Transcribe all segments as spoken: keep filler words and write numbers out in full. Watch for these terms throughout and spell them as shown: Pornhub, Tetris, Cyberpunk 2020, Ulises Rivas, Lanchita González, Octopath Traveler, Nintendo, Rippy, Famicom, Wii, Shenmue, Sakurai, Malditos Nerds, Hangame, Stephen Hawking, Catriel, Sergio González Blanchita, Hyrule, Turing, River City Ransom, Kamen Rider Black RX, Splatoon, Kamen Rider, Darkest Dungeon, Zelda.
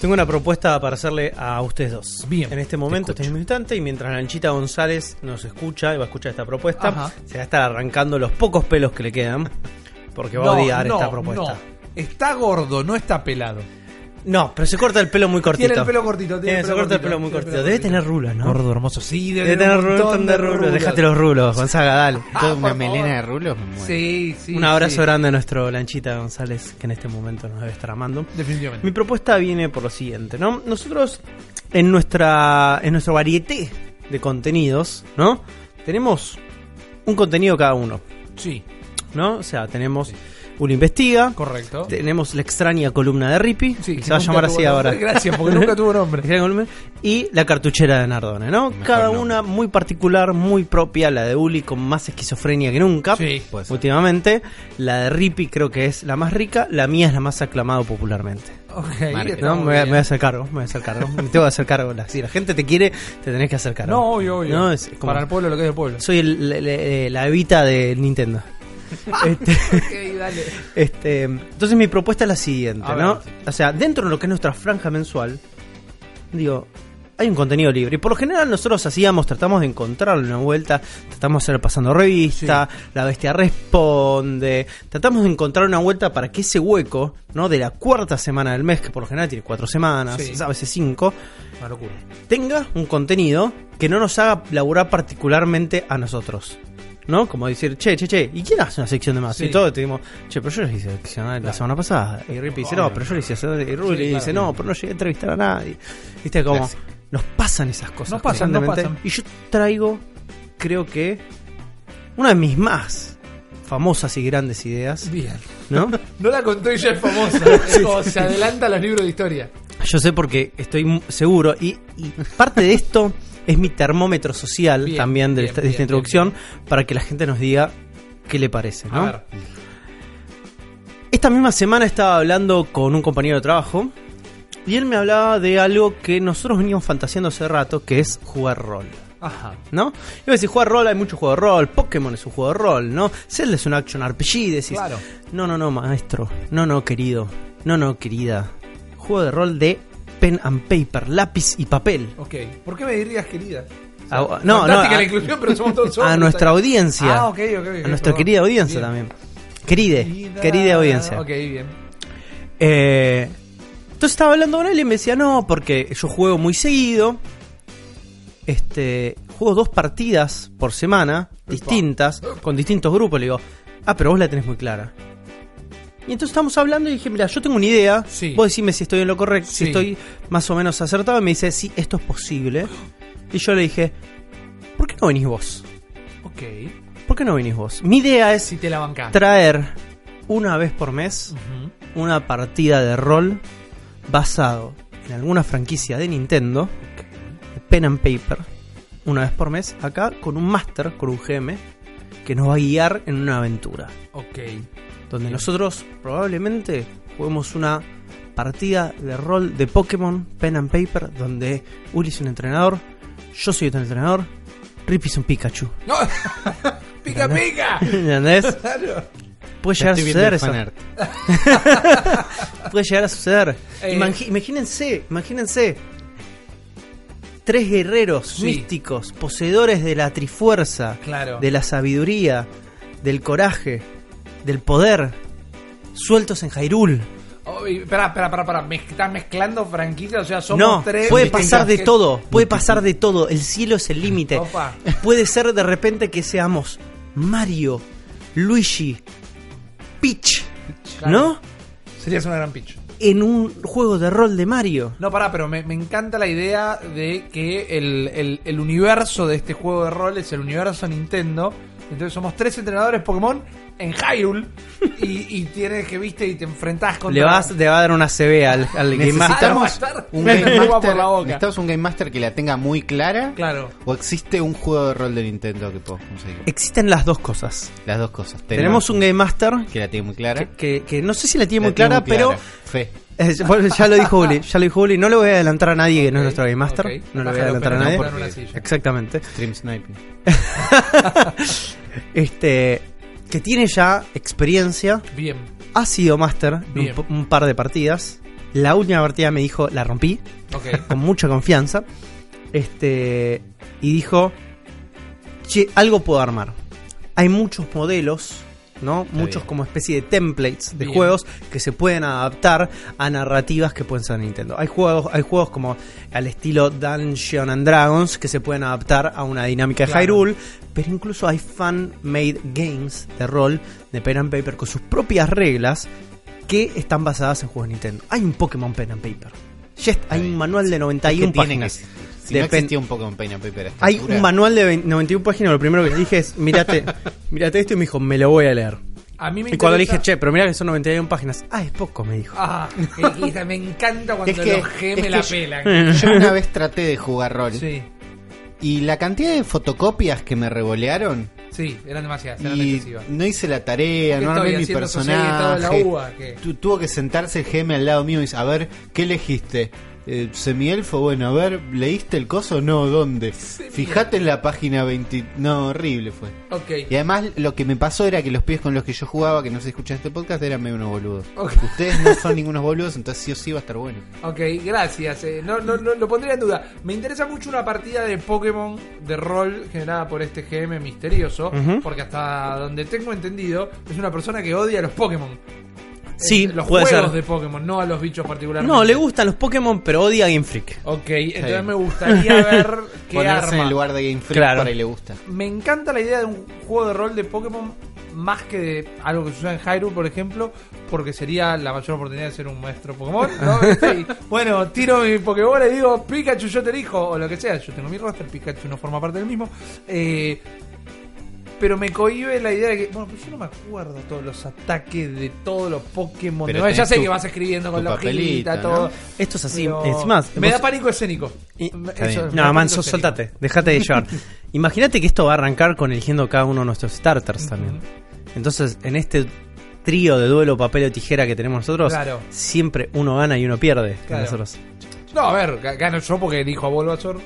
Tengo una propuesta para hacerle a ustedes dos. Bien. En este momento, este mismo instante, y mientras Lanchita González nos escucha y va a escuchar esta propuesta, ajá, se va a estar arrancando los pocos pelos que le quedan, porque va no, a odiar no, esta propuesta. No. Está gordo, no está pelado. No, pero se corta el pelo muy cortito. Tiene el pelo cortito. Tiene el pelo se corta cortito, el pelo muy cortito. Debe tener rulos, ¿no? Gordo, hermoso. Sí, debe, debe tener un montón de rulos. Dejate los rulos, Gonzaga, dale. Ah, una melena de rulos. Sí, sí. Un abrazo sí. grande a nuestro Lanchita González, que en este momento nos debe estar amando. Definitivamente. Mi propuesta viene por lo siguiente, ¿no? Nosotros, en nuestra en nuestro varieté de contenidos, ¿no? Tenemos un contenido cada uno. Sí. ¿No? O sea, tenemos... Sí. Uli investiga. Correcto. Tenemos la extraña columna de Rippy. Sí, que se va a llamar así nombre. Ahora. Gracias, porque nunca tuvo nombre. Y la cartuchera de Nardone, ¿no? Mejor cada nombre. Una muy particular, muy propia. La de Uli con más esquizofrenia que nunca. Sí, pues. Últimamente. La de Rippy creo que es la más rica. La mía es la más aclamada popularmente. Okay, ¿no? me, voy a, me voy a hacer cargo, me voy a hacer cargo. Me tengo que hacer cargo. Si la gente te quiere, te tenés que hacer cargo. No, obvio, obvio. ¿No? Es como, para el pueblo lo que es el pueblo. Soy el, el, el, la Evita de Nintendo. Este, okay, dale. Este, entonces mi propuesta es la siguiente, ver, ¿no? Sí. O sea, dentro de lo que es nuestra franja mensual, digo, hay un contenido libre. Y por lo general nosotros hacíamos, tratamos de encontrarle una vuelta, tratamos de hacer pasando revista, sí. La Bestia Responde, tratamos de encontrar una vuelta para que ese hueco, ¿no? De la cuarta semana del mes, que por lo general tiene cuatro semanas, sí. A veces cinco, una locura. Tenga un contenido que no nos haga laburar particularmente a nosotros. ¿No? Como decir, che, che, che, ¿y quién hace una sección de más? Sí. Y todos te dimos, che, pero yo le hice seccionar la claro. semana pasada. Y Rippy dice, no, pero yo le hice hacer. Y Rulli sí, claro, dice, no, pero no llegué a entrevistar a nadie. Viste, como, claro. Nos pasan esas cosas. Nos pasan, nos pasan. Y yo traigo, creo que, una de mis más famosas y grandes ideas. Bien. ¿No? No la contó y ya es famosa. Es como, se adelanta a los libros de historia. Yo sé porque estoy seguro. Y, y parte de esto... Es mi termómetro social bien, también de, bien, esta, de esta bien, introducción bien, bien. Para que la gente nos diga qué le parece, ¿no? A ver. Esta misma semana estaba hablando con un compañero de trabajo y él me hablaba de algo que nosotros veníamos fantaseando hace rato, que es jugar rol. Ajá. ¿No? Yo decía, jugar rol, hay muchos juegos de rol, Pokémon es un juego de rol, ¿no? Zelda es un action R P G, decís. Claro. No, no, no, maestro. No, no, querido. No, no, querida. Juego de rol de... Pen and paper, lápiz y papel. Ok, ¿por qué me dirías querida? O sea, ah, no, no, a, la inclusión, pero somos todos solos, a nuestra audiencia. Ah, okay, okay, okay, a nuestra perdón. Querida audiencia bien. También. Queride, querida, querida audiencia. Ok, bien. Eh, entonces estaba hablando con él y me decía, no, porque yo juego muy seguido. Este, juego dos partidas por semana, Epa. distintas, con distintos grupos. Le digo, ah, pero vos la tenés muy clara. Y entonces estábamos hablando y dije, mira, yo tengo una idea, sí. Vos decime si estoy en lo correcto, sí. Si estoy más o menos acertado. Y me dice, sí, esto es posible. Y yo le dije, ¿por qué no venís vos? Ok. ¿Por qué no venís vos? Mi idea es si te la bancás. Traer una vez por mes uh-huh. una partida de rol basado en alguna franquicia de Nintendo, okay. de pen and paper, una vez por mes, acá con un máster, con un G M, que nos va a guiar en una aventura. Ok. Donde nosotros probablemente juguemos una partida de rol de Pokémon Pen and Paper, donde Uli es un entrenador, yo soy otro entrenador, Rippy es un Pikachu. ¡No! ¡Pica, pica! ¿Entendés? Claro. Puede llegar a suceder eso. Puede llegar a suceder. Imag- imagínense, imagínense. Tres guerreros sí. místicos, poseedores de la trifuerza, claro. de la sabiduría, del coraje, del poder, sueltos en Hyrule. Espera, espera, espera, me estás mezclando franquicias, o sea, somos no, tres... No, puede pasar de todo, puede pasar de todo, el cielo es el límite. Puede ser de repente que seamos Mario, Luigi, Peach, claro. ¿no? Serías una gran Peach. En un juego de rol de Mario. No, pará, pero me, me encanta la idea de que el, el, el universo de este juego de rol es el universo Nintendo. Entonces somos tres entrenadores Pokémon en Hyrule y, y tienes que, viste, y te enfrentás contra... Le vas, te va a dar una C B al, al Game Master. Un Game Master por la boca. Necesitamos un Game Master que la tenga muy clara. Claro. ¿O existe un juego de rol de Nintendo que podemos conseguir? Existen las dos cosas. Las dos cosas. Tenemos, Tenemos un Game Master... Que la tiene muy clara. Que, que, que no sé si la tiene, la muy, tiene clara, muy clara, pero... Fe. Ya lo dijo Uli, ya lo dijo Uli, no le voy a adelantar a nadie, okay, que no es nuestro Game Master, okay. no le voy a adelantar a nadie. Exactamente. Stream sniping. Este, que tiene ya experiencia. Bien. Ha sido Master en un, un par de partidas. La última partida me dijo, la rompí, okay, con mucha confianza. Este, y dijo, che, algo puedo armar. Hay muchos modelos, ¿no? Está muchos bien, como especie de templates de bien, juegos que se pueden adaptar a narrativas que pueden ser Nintendo. Hay juegos, hay juegos como al estilo Dungeon and Dragons que se pueden adaptar a una dinámica, claro, de Hyrule, pero incluso hay fan-made games de rol de pen and paper con sus propias reglas que están basadas en juegos de Nintendo. Hay un Pokémon Pen and Paper. Yes, hay un manual de noventa y una páginas. Si no existía un Pokémon Pen and Paper. Hay un manual de noventa y una páginas. Lo primero que le dije es, mirate, mirate esto, y me dijo, me lo voy a leer. A mí me y interesa... cuando le dije, che, pero mirá que son noventa y una páginas. Ah, es poco, me dijo. Ah, es, me encanta cuando es que, los G me la yo, pelan. Yo una vez traté de jugar rol. Sí. Y la cantidad de fotocopias que revolearon. Sí, eran demasiadas, eran excesivas. No hice la tarea, no armé mi personaje. Uva, tu, tuvo que sentarse el G M al lado mío y dice, a ver, ¿qué elegiste? Eh, semielfo, bueno, a ver, ¿leíste el coso? No, ¿dónde? Semielfo. Fijate en la página veinte. No, horrible fue. Okay. Y además lo que me pasó era que los pies con los que yo jugaba, que no se escucha este podcast, eran medio unos boludos. Okay. Ustedes no son ningunos boludos, entonces sí o sí va a estar bueno. Ok, gracias. Eh, no, no, no lo pondría en duda. Me interesa mucho una partida de Pokémon de rol generada por este G M misterioso, uh-huh, porque hasta donde tengo entendido, es una persona que odia a los Pokémon. Sí, los juegos ser de Pokémon, no a los bichos particulares. No, le gustan los Pokémon, pero odia Game Freak. Ok, entonces sí, me gustaría ver qué ponerse arma en el lugar de Game Freak, claro, para que le gusta. Me encanta la idea de un juego de rol de Pokémon más que de algo que se usa en Hyrule, por ejemplo, porque sería la mayor oportunidad de ser un maestro Pokémon, ¿no? Sí. Bueno, tiro mi Pokébola y digo, Pikachu, yo te elijo, o lo que sea. Yo tengo mi roster, Pikachu no forma parte del mismo. Eh... Pero me cohibe la idea de que... Bueno, pues yo no me acuerdo todos los ataques de todos los Pokémon. Pero no, ya sé tu, que vas escribiendo con la hojita, todo, ¿no? Esto es así. Pero encima... Me vos... da pánico escénico. Y, Eso, no, man, so, soltate. Dejate de llevar. Imagínate que esto va a arrancar con eligiendo cada uno de nuestros starters también. Uh-huh. Entonces, en este trío de duelo, papel o tijera que tenemos nosotros, claro, siempre uno gana y uno pierde. Claro. Nosotros. No, a ver, gano yo porque elijo a Bulbasaur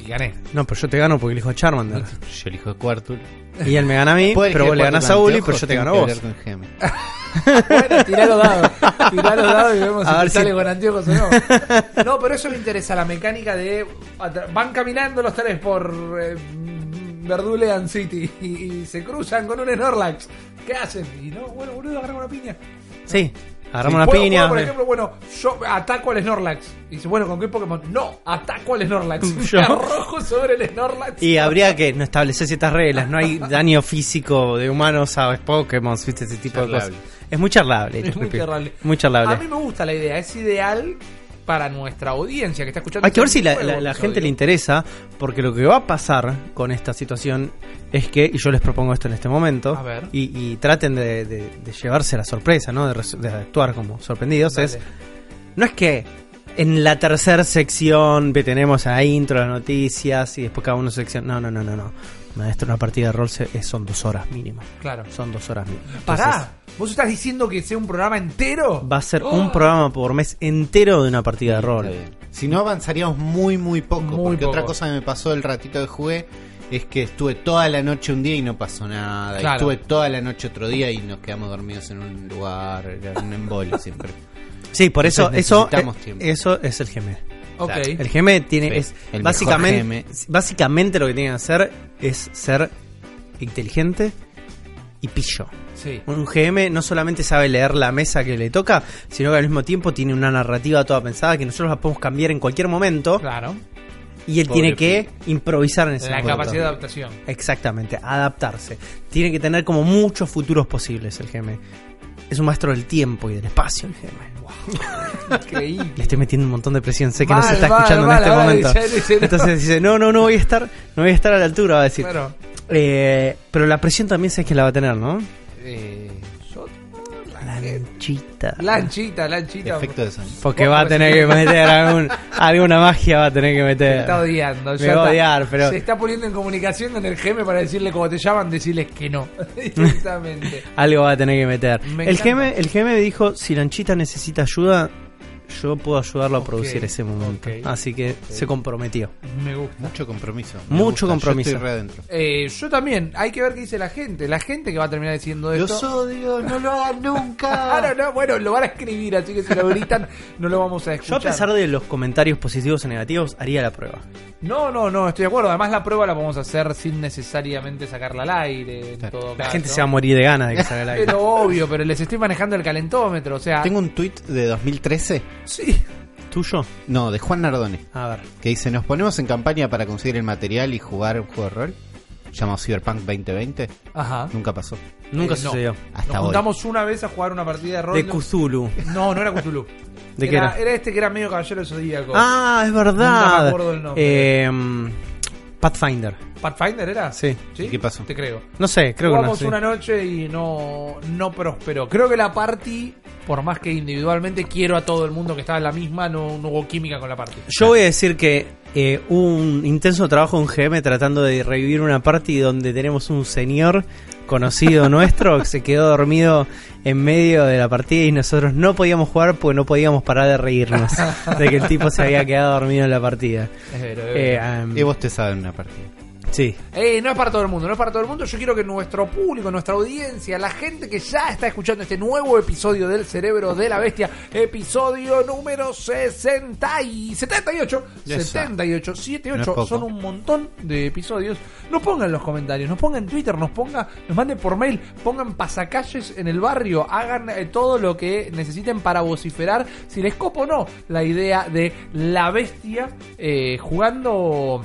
y gané. No, pero yo te gano porque elijo a Charmander. No, yo elijo a Quirtle. Y él me gana a mí, pero vos le ganás a Uli, pero yo te gano a vos. Bueno, tirá los dados. Tirá los dados y vemos a si, ver si sale con anteojos o no. No, pero eso me interesa, la mecánica de... Van caminando los tres por eh, Verdulean City y, y se cruzan con un Snorlax. ¿Qué hacen? Y no, bueno, boludo, agarran una piña. Sí. Agarramos sí, una piña. Puedo, por ejemplo, bueno, yo ataco al Snorlax. Y dice, bueno, ¿con qué Pokémon? No, ataco al Snorlax. Yo arrojo sobre el Snorlax. Y habría que no establecer ciertas reglas. No hay daño físico de humanos a Pokémon, ¿viste? Ese tipo charlable de cosas. Es muy charlable. Es muy charlable. muy charlable. A mí me gusta la idea. Es ideal para nuestra audiencia que está escuchando. Hay que ver si la, la, la gente le interesa, porque lo que va a pasar con esta situación es que, y yo les propongo esto en este momento, a ver. Y, y traten de, de, de llevarse la sorpresa, ¿no? De, de actuar como sorprendidos. Dale. Es no es que en la tercera sección que tenemos a intro, las noticias y después cada uno sección. No, no, no, no, no. Maestro, una partida de rol se, son dos horas mínimas. Claro. Son dos horas mínimas. Pará, ¿vos estás diciendo que sea un programa entero? Va a ser oh. un programa por mes entero de una partida de rol. Si no, avanzaríamos muy, muy poco. Muy porque poco. Otra cosa que me pasó el ratito que jugué es que estuve toda la noche un día y no pasó nada. Claro. Estuve toda la noche otro día y nos quedamos dormidos en un lugar, en un embole siempre. Sí, por eso, eso, eso es el G M. Okay. El G M tiene es el básicamente G M. Básicamente lo que tiene que hacer es ser inteligente y pillo. Sí. Un G M no solamente sabe leer la mesa que le toca, sino que al mismo tiempo tiene una narrativa toda pensada que nosotros la podemos cambiar en cualquier momento. Claro. Y él Pobre tiene que improvisar en ese la momento. La capacidad de adaptación. Exactamente, adaptarse. Tiene que tener como muchos futuros posibles el G M. Es un maestro del tiempo y del espacio el G M. Wow. Increíble. Le estoy metiendo un montón de presión, sé que mal, no se está mal, escuchando mal, en este mal, momento. Ya, ya, ya, no. Entonces dice, no, no, no voy a estar, no voy a estar a la altura, va a decir. Claro. Eh, pero la presión también sé que la va a tener, ¿no? Eh, yo, la lanchita. Lanchita, lanchita. Efecto de sonido. Porque va a tener que meter algún, alguna magia, va a tener que meter. Se está odiando. Me va a odiar, pero... Se está poniendo en comunicación con el G M para decirle cómo te llaman, decirles que no. Algo va a tener que meter. Me el, G M, el G M dijo, si Lanchita necesita ayuda, yo puedo ayudarlo a producir okay, ese momento. Okay, Así que okay. se comprometió. Me gusta. Mucho compromiso. Me Mucho gusta. compromiso. Yo estoy re adentro. Eh, yo también. Hay que ver qué dice la gente. La gente que va a terminar diciendo esto. Los odio, no lo hagan nunca. Ah, no, no. Bueno, lo van a escribir, así que si lo gritan, no lo vamos a escuchar. Yo, a pesar de los comentarios positivos o negativos, haría la prueba. No, no, no. Estoy de acuerdo. Además, la prueba la podemos hacer sin necesariamente sacarla al aire. En claro. todo la caso. gente se va a morir de ganas de que salga al aire. Pero obvio, pero les estoy manejando el calentómetro. O sea, tengo un tuit de dos mil trece. Sí. ¿Tuyo? No, de Juan Nardone. A ver. Que dice, nos ponemos en campaña para conseguir el material y jugar un juego de rol llamado Cyberpunk veinte veinte. Ajá. Nunca pasó. Nunca eh, sucedió. No. Hasta Nos juntamos hoy. una vez a jugar una partida de rol. De Cthulhu. No, no era Cthulhu. ¿De qué era? Era este que era medio caballero zodíaco. Ah, es verdad. Nunca me acuerdo el nombre. Eh... Pathfinder. ¿Pathfinder era? Sí. ¿Sí? ¿Qué pasó? Te creo. No sé, creo Jugamos que no. Jugamos una noche y no, no prosperó. Creo que la party, por más que individualmente quiero a todo el mundo que estaba en la misma, no, no hubo química con la party. Yo claro. voy a decir que eh, un intenso trabajo en G M tratando de revivir una party donde tenemos un señor conocido nuestro que se quedó dormido en medio de la partida y nosotros no podíamos jugar porque no podíamos parar de reírnos de que el tipo se había quedado dormido en la partida. Es verdad, es verdad. Eh, um, y vos te sabes una partida. Sí. Eh, no es para todo el mundo, no es para todo el mundo. Yo quiero que nuestro público, nuestra audiencia, la gente que ya está escuchando este nuevo episodio del Cerebro de la Bestia, episodio número sesenta y setenta y ocho, yes, setenta y ocho, setenta y ocho, no son un montón de episodios. Nos pongan en los comentarios, nos pongan en Twitter, nos pongan, nos manden por mail, pongan pasacalles en el barrio, hagan eh, todo lo que necesiten para vociferar si les copa o no la idea de la bestia eh, jugando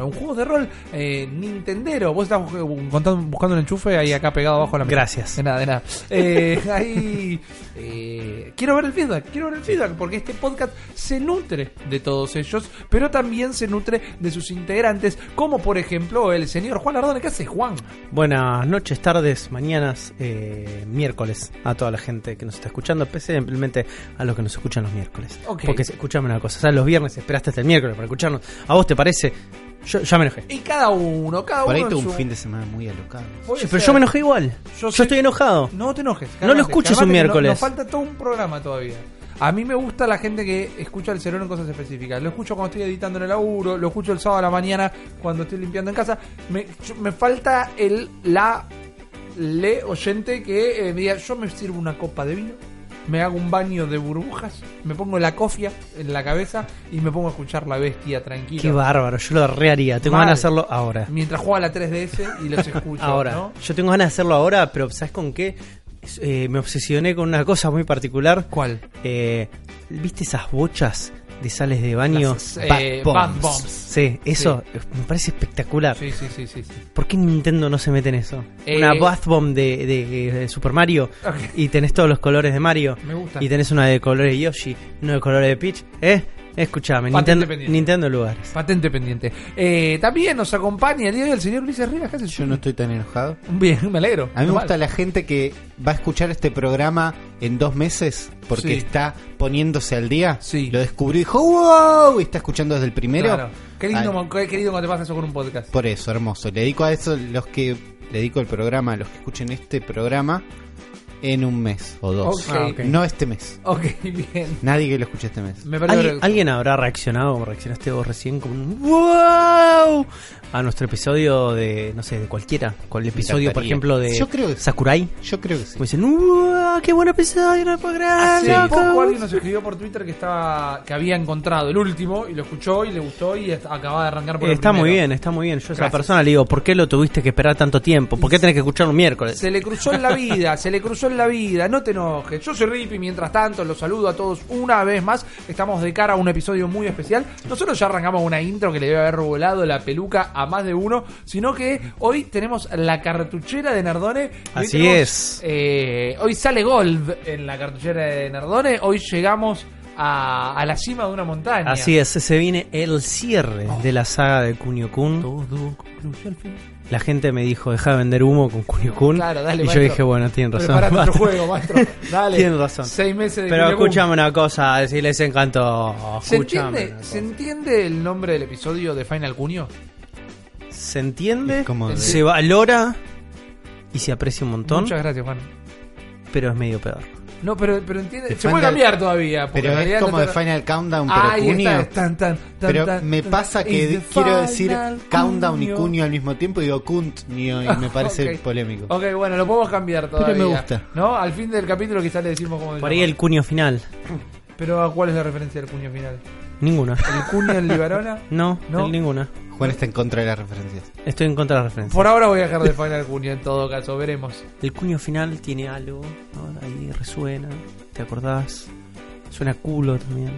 un juego de rol eh, nintendero. Vos estás buscando, buscando el enchufe ahí acá pegado abajo a la mesa. Gracias. De nada, de nada. Eh, ahí, eh, quiero ver el feedback, quiero ver el feedback, porque este podcast se nutre de todos ellos, pero también se nutre de sus integrantes, como por ejemplo el señor Juan Nardone. ¿Qué haces, Juan? Buenas noches, tardes, mañanas, eh, miércoles a toda la gente que nos está escuchando, especialmente a los que nos escuchan los miércoles. Okay. Porque escuchame una cosa, o sea, los viernes esperaste hasta el miércoles para escucharnos. ¿A vos te parece...? Yo ya me enojé. Y cada uno, cada Por uno. Por ahí tuvo un su... fin de semana muy alocado. Sí, pero yo me enojé igual. Yo, yo soy... estoy enojado. No te enojes. Calmate, no lo escuches un miércoles. No, nos falta todo un programa todavía. A mí me gusta la gente que escucha el celular en cosas específicas. Lo escucho cuando estoy editando en el laburo, lo escucho el sábado a la mañana cuando estoy limpiando en casa. Me, yo, me falta el la le oyente que eh, me diga, yo me sirvo una copa de vino, me hago un baño de burbujas, me pongo la cofia en la cabeza y me pongo a escuchar La Bestia tranquilo. Qué bárbaro, yo lo re haría. Tengo Madre. ganas de hacerlo ahora. Mientras juego a la tres D S y los escucho. Ahora, ¿no? Yo tengo ganas de hacerlo ahora, pero ¿sabes con qué? Eh, me obsesioné con una cosa muy particular. ¿Cuál? Eh, ¿Viste esas bochas de sales de baño? Las, eh, Bad Bombs. Bad Bombs. Sí, eso sí. Me parece espectacular. Sí, sí, sí, sí, sí. ¿Por qué Nintendo no se mete en eso? Eh, una Bath Bomb de, de, de Super Mario, okay. Y tenés todos los colores de Mario. Me gusta. Y tenés una de colores de Yoshi, una de colores de Peach. ¿Eh? Escuchame, Nintendo, Nintendo Lugares. Patente pendiente. Eh, también nos acompaña el día de hoy el señor Luis Herrera. Yo ¿sí? no estoy tan enojado. Bien, me alegro. A mí me gusta la gente que va a escuchar este programa en dos meses porque sí. está poniéndose al día. Sí. Lo descubrí y dijo, wow, y está escuchando desde el primero. Claro. Qué lindo, qué lindo cuando te pasa eso con un podcast. Por eso, hermoso. Le dedico a eso los que le dedico el programa, los que escuchen este programa. En un mes o dos. Okay. Ah, okay. No este mes. Ok, bien. Nadie que lo escuche este mes. Me parece ¿Alguien, ¿Alguien habrá reaccionado como reaccionaste vos recién con un wow a nuestro episodio de, no sé, de cualquiera? Con el episodio, por ejemplo, de yo creo que Sakurai. Yo creo que sí. Pues dicen, wow, qué buen episodio, no puedo creer. Hace poco alguien nos escribió por Twitter que estaba que había encontrado el último y lo escuchó y le gustó y acababa de arrancar por eh, el Está primero. Muy bien, está muy bien. Yo Gracias. a esa persona le digo, ¿por qué lo tuviste que esperar tanto tiempo? ¿Por qué tenés que escuchar un miércoles? Se le cruzó en la vida, se le cruzó en la vida, no te enojes. Yo soy Rippy, mientras tanto los saludo a todos una vez más. Estamos de cara a un episodio muy especial. Nosotros ya arrancamos una intro que le debe haber volado la peluca a más de uno, sino que hoy tenemos la cartuchera de Nardone. Así tenemos, es. Eh, hoy sale Gold en la cartuchera de Nardone. Hoy llegamos a, a la cima de una montaña. Así es, se viene el cierre oh. de la saga de Kunio-kun. Todo concluyó al fin. La gente me dijo, deja de vender humo con Kunio-kun. Claro, dale, y maestro. Yo dije, bueno, tienen razón. Preparate otro juego, maestro. Dale. Tienen razón. Seis meses de Pero escúchame una cosa, si les encantó. ¿Se entiende, ¿Se entiende el nombre del episodio de Final Kunio? Se entiende, de... se valora y se aprecia un montón. Muchas gracias, Juan. Pero es medio peor. No, pero, pero entiende, se puede cambiar todavía. Pero es como de Final Countdown, pero ahí Kunio. Está, tan, tan, tan, pero tan, me pasa tan, que quiero decir Countdown Kunio. Y Kunio al mismo tiempo, y digo Kunio y me parece okay. polémico. Ok, bueno, lo podemos cambiar todavía. Pero me gusta. ¿No? Al fin del capítulo quizás le decimos cómo. Por ahí el Kunio final. ¿Pero a cuál es la referencia del Kunio final? Ninguna. ¿El Kunio en Libarona? No, no, ninguna. Juan está en contra de las referencias. Estoy en contra de las referencias. Por ahora voy a dejar de Final Kunio en todo caso, veremos. El Kunio final tiene algo, ¿no? Ahí resuena, ¿te acordás? Suena culo también.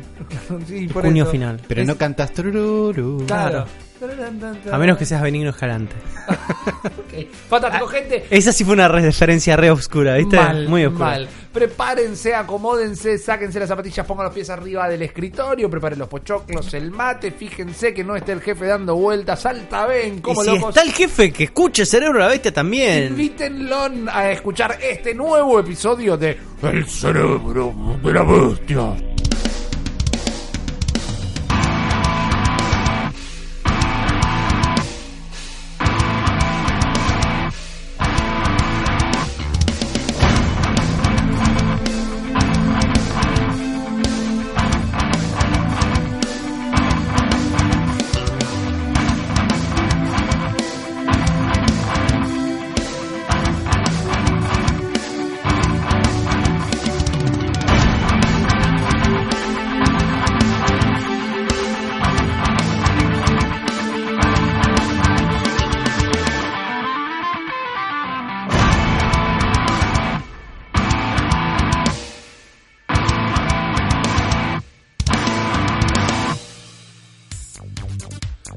Sí, el por Kunio eso. Final. Pero es... no cantas trururu. Claro. A menos que seas Benigno Escalante. Okay. Fantástico, gente. Esa sí fue una referencia re oscura, ¿viste? Mal, muy oscura. Mal. Prepárense, acomódense, sáquense las zapatillas, pongan los pies arriba del escritorio, preparen los pochoclos, el mate, fíjense que no esté el jefe dando vueltas, salta, ven, como locos. Si está el jefe, que escuche Cerebro la Bestia también. Invítenlo a escuchar este nuevo episodio de El Cerebro de la Bestia.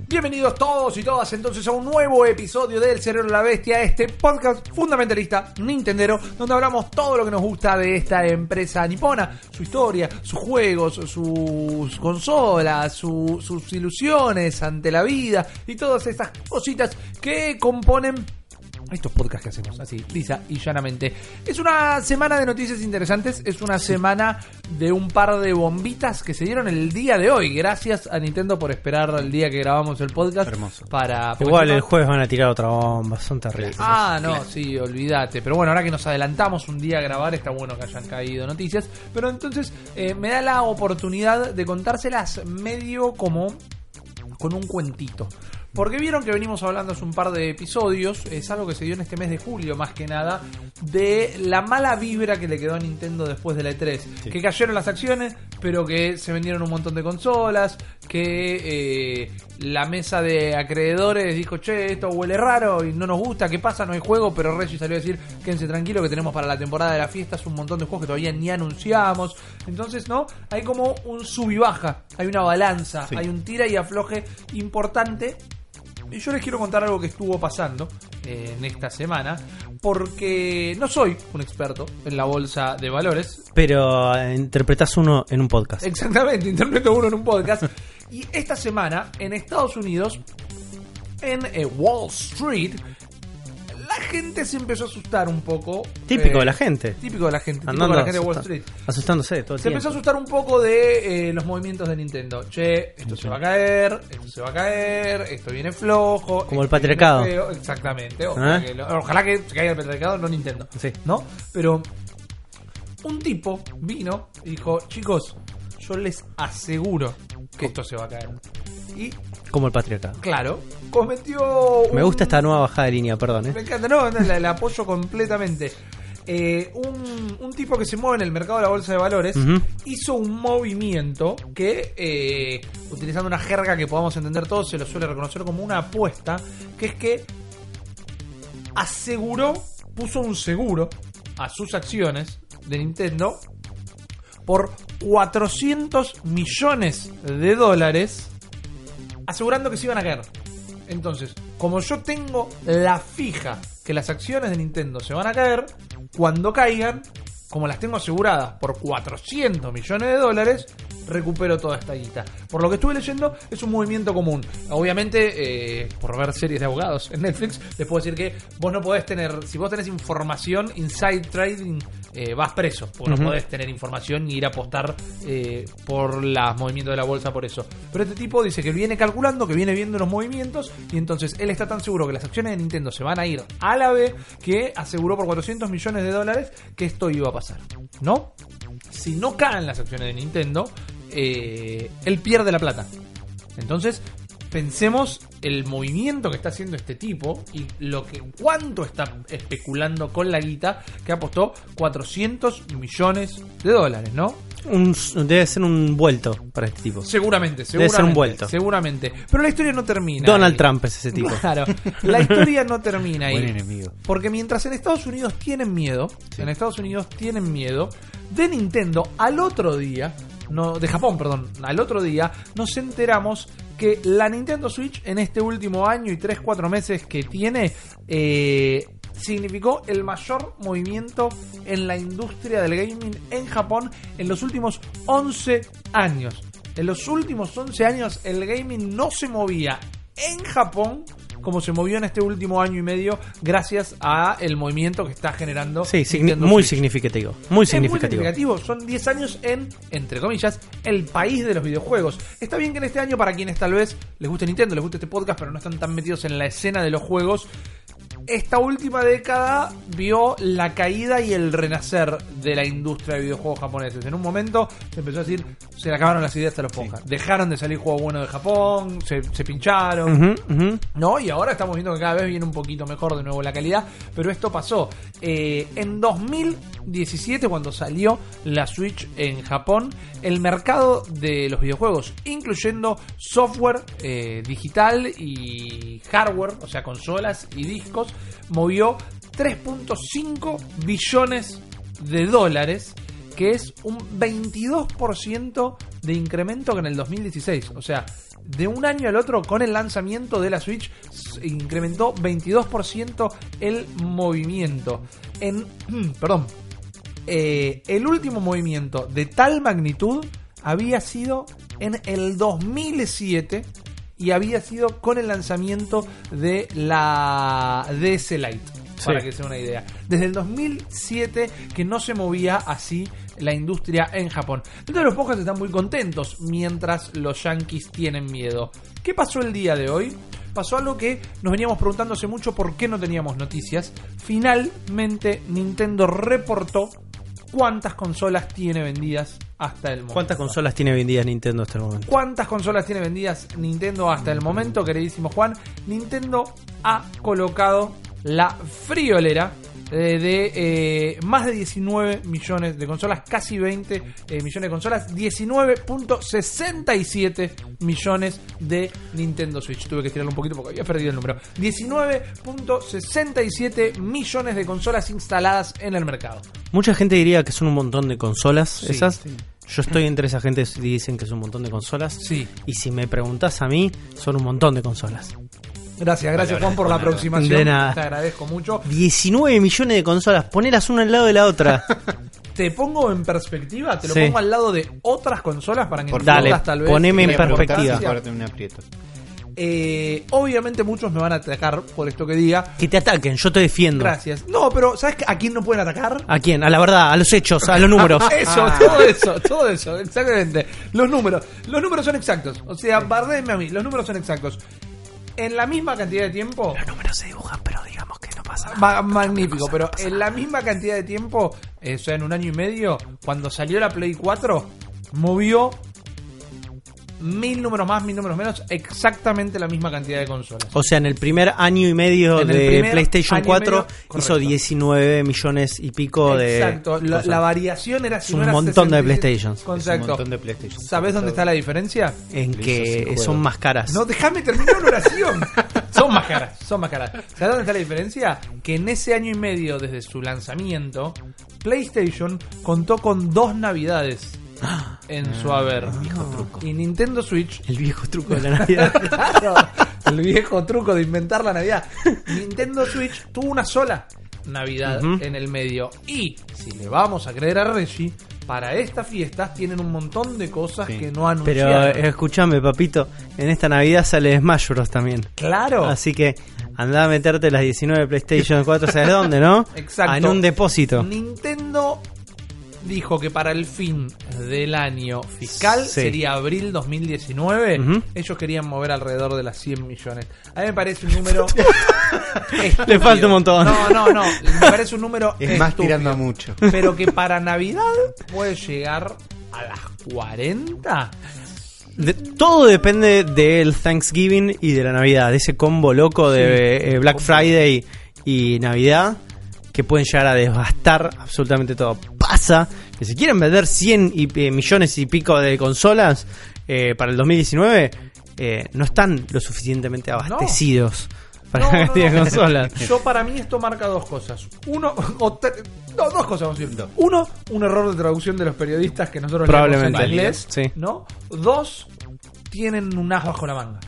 Bienvenidos todos y todas entonces a un nuevo episodio del Cerebro de la Bestia, este podcast fundamentalista nintendero, donde hablamos todo lo que nos gusta de esta empresa nipona, su historia, sus juegos, sus consolas, su, sus ilusiones ante la vida y todas esas cositas que componen estos podcasts que hacemos, así, lisa y llanamente. Es una semana de noticias interesantes, es una semana de un par de bombitas que se dieron el día de hoy. Gracias a Nintendo por esperar el día que grabamos el podcast. Hermoso. Para igual el jueves van a tirar otra bomba, son terribles. Ah, no, claro. Sí, olvídate. Pero bueno, ahora que nos adelantamos un día a grabar, está bueno que hayan caído noticias. Pero entonces eh, me da la oportunidad de contárselas medio como con un cuentito. Porque vieron que venimos hablando hace un par de episodios, es algo que se dio en este mes de julio más que nada, de la mala vibra que le quedó a Nintendo después de la E tres. Sí. Que cayeron las acciones, pero que se vendieron un montón de consolas, que eh, la mesa de acreedores dijo, che, esto huele raro y no nos gusta, ¿qué pasa? No hay juego, pero Reggie salió a decir, quédense tranquilo que tenemos para la temporada de las fiestas un montón de juegos que todavía ni anunciamos. Entonces, ¿no? Hay como un sub y baja, hay una balanza, sí. Hay un tira y afloje importante. Y yo les quiero contar algo que estuvo pasando eh, en esta semana, porque no soy un experto en la bolsa de valores. Pero eh, interpretás uno en un podcast. Exactamente, interpreto uno en un podcast. Y esta semana, en Estados Unidos, en eh, Wall Street, la gente se empezó a asustar un poco. Típico eh, de la gente. Típico de la gente. Andando típico de la gente de Wall Street. Asustándose todo el se tiempo. Se empezó a asustar un poco de eh, los movimientos de Nintendo. Che, esto Entiendo. se va a caer, esto se va a caer, esto viene flojo. Como el patriarcado. Exactamente. Ojalá, ¿Eh? que lo, ojalá que se caiga el patriarcado, no Nintendo. Sí. ¿No? Pero un tipo vino y dijo, chicos, yo les aseguro que esto se va a caer. Y... como el patriarcado. Claro. Cometió... un... me gusta esta nueva bajada de línea, perdón. ¿eh? Me encanta, no, no la, la apoyo completamente. Eh, un, un tipo que se mueve en el mercado de la bolsa de valores uh-huh. hizo un movimiento que, eh, utilizando una jerga que podamos entender todos, se lo suele reconocer como una apuesta, que es que aseguró, puso un seguro a sus acciones de Nintendo por cuatrocientos millones de dólares asegurando que se iban a caer. Entonces, como yo tengo la fija que las acciones de Nintendo se van a caer, cuando caigan, como las tengo aseguradas por cuatrocientos millones de dólares, recupero toda esta guita. Por lo que estuve leyendo, es un movimiento común. Obviamente, eh, por ver series de abogados en Netflix, les puedo decir que vos no podés tener, si vos tenés información inside trading, eh, vas preso, porque uh-huh. no podés tener información ni ir a apostar eh, por los movimientos de la bolsa por eso. Pero este tipo dice que viene calculando, que viene viendo los movimientos, y entonces él está tan seguro que las acciones de Nintendo se van a ir a la B, que aseguró por cuatrocientos millones de dólares que esto iba a pasar, ¿no? Si no caen las acciones de Nintendo, eh, él pierde la plata. Entonces, pensemos el movimiento que está haciendo este tipo y lo que cuánto está especulando con la guita, que apostó cuatrocientos millones de dólares, ¿no? Un, debe ser un vuelto para este tipo. Seguramente, seguramente. Debe ser un vuelto. Seguramente. Pero la historia no termina. Donald ahí. Trump es ese tipo. Claro. La historia no termina ahí. Buen enemigo. Porque mientras en Estados Unidos tienen miedo, sí. en Estados Unidos tienen miedo, de Nintendo al otro día, no, de Japón, perdón, al otro día nos enteramos que la Nintendo Switch en este último año y tres cuatro meses que tiene, eh, significó el mayor movimiento en la industria del gaming en Japón en los últimos once años. En los últimos once años el gaming no se movía en Japón como se movió en este último año y medio, gracias a el movimiento que está generando. Sí, signi- muy significativo. Muy significativo. Muy significativo. Son diez años en, entre comillas, el país de los videojuegos. Está bien que en este año, para quienes tal vez les guste Nintendo, les guste este podcast, pero no están tan metidos en la escena de los juegos, esta última década vio la caída y el renacer de la industria de videojuegos japoneses. En un momento se empezó a decir, se le acabaron las ideas a los ponjas. Sí. Dejaron de salir juegos buenos de Japón, se, se pincharon. Uh-huh, uh-huh. No, y ahora estamos viendo que cada vez viene un poquito mejor de nuevo la calidad. Pero esto pasó. Eh, en dos mil diecisiete, cuando salió la Switch en Japón, el mercado de los videojuegos, incluyendo software eh, digital y hardware, o sea, consolas y discos, movió tres punto cinco billones de dólares, que es un veintidós por ciento de incremento que en el dos mil dieciséis. O sea, de un año al otro, con el lanzamiento de la Switch, incrementó veintidós por ciento el movimiento. En, perdón, eh, el último movimiento de tal magnitud había sido en el dos mil siete, y había sido con el lanzamiento de la D S Lite, sí. para que sea una idea. Desde el dos mil siete que no se movía así la industria en Japón. Entonces los podcasts están muy contentos mientras los yankees tienen miedo. ¿Qué pasó el día de hoy? Pasó algo que nos veníamos preguntando hace mucho por qué no teníamos noticias. Finalmente Nintendo reportó cuántas consolas tiene vendidas hasta el momento. ¿Cuántas consolas tiene vendidas Nintendo hasta el momento? ¿Cuántas consolas tiene vendidas Nintendo hasta el momento, queridísimo Juan? Nintendo ha colocado la friolera de, de eh, más de diecinueve millones de consolas, casi veinte eh, millones de consolas, diecinueve punto sesenta y siete millones de Nintendo Switch. Tuve que estirarlo un poquito porque había perdido el número. diecinueve punto sesenta y siete millones de consolas instaladas en el mercado. Mucha gente diría que son un montón de consolas, sí, esas. Sí. Yo estoy entre esa gente que dicen que es un montón de consolas. Sí. Y si me preguntás a mí, son un montón de consolas. Gracias, gracias Juan por la aproximación. De nada. Te agradezco mucho. diecinueve millones de consolas, ponelas una al lado de la otra. Te pongo en perspectiva, te lo sí. pongo al lado de otras consolas para que por, dale, tal vez. Poneme en perspectiva. Eh, obviamente muchos me van a atacar por esto que diga. Que te ataquen, yo te defiendo. Gracias. No, pero ¿sabes a quién no pueden atacar? ¿A quién? A la verdad, a los hechos, a los números. Eso, ah. todo eso, todo eso, exactamente. Los números, los números son exactos. O sea, bardéenme a mí, los números son exactos. En la misma cantidad de tiempo... Los números se dibujan, pero digamos que no pasa nada. Ma- magnífico, pero en la misma cantidad de tiempo, eh, o sea, en un año y medio, cuando salió la Play cuatro, movió mil números más, mil números menos, exactamente la misma cantidad de consolas. O sea, en el primer año y medio de PlayStation cuatro medio, hizo diecinueve millones y pico. Exacto. De... Exacto, la variación era... Si un, no era montón sesenta, de exacto. Es un montón de PlayStation. ¿Sabés dónde está la diferencia? En que son más caras. No, déjame terminar una oración. Son más caras, son más caras. ¿Sabés dónde está la diferencia? Que en ese año y medio desde su lanzamiento, PlayStation contó con dos navidades en su haber. El viejo truco. Y Nintendo Switch. El viejo truco de la Navidad. Claro, el viejo truco de inventar la Navidad. Nintendo Switch tuvo una sola Navidad uh-huh. en el medio. Y si le vamos a creer a Reggie, para estas fiestas tienen un montón de cosas sí. que no anunciaron. Pero escúchame, papito, en esta Navidad sale Smash Bros también. Claro. Así que andá a meterte las diecinueve PlayStation cuatro, ¿sabes dónde, no? Exacto. En un depósito. Nintendo dijo que para el fin del año fiscal, sí. sería abril dos mil diecinueve, uh-huh. ellos querían mover alrededor de las cien millones. A mí me parece un número le falta un montón. No, no, no, me parece un número es más tirando a mucho. Pero que para Navidad puede llegar a las cuarenta. De, todo depende del Thanksgiving y de la Navidad, de ese combo loco de sí. eh, Black Friday y Navidad, que pueden llegar a devastar absolutamente todo. Pasa que si quieren vender cien millones y pico de consolas eh, para el dos mil diecinueve, eh, no están lo suficientemente abastecidos no. para no, la cantidad no, no. de consolas. Yo, para mí, esto marca dos cosas. Uno, o te, no, dos cosas, vamos a decir. Uno, un error de traducción de los periodistas que nosotros leemos en inglés. Sí. ¿No? Dos, tienen un as bajo la manga.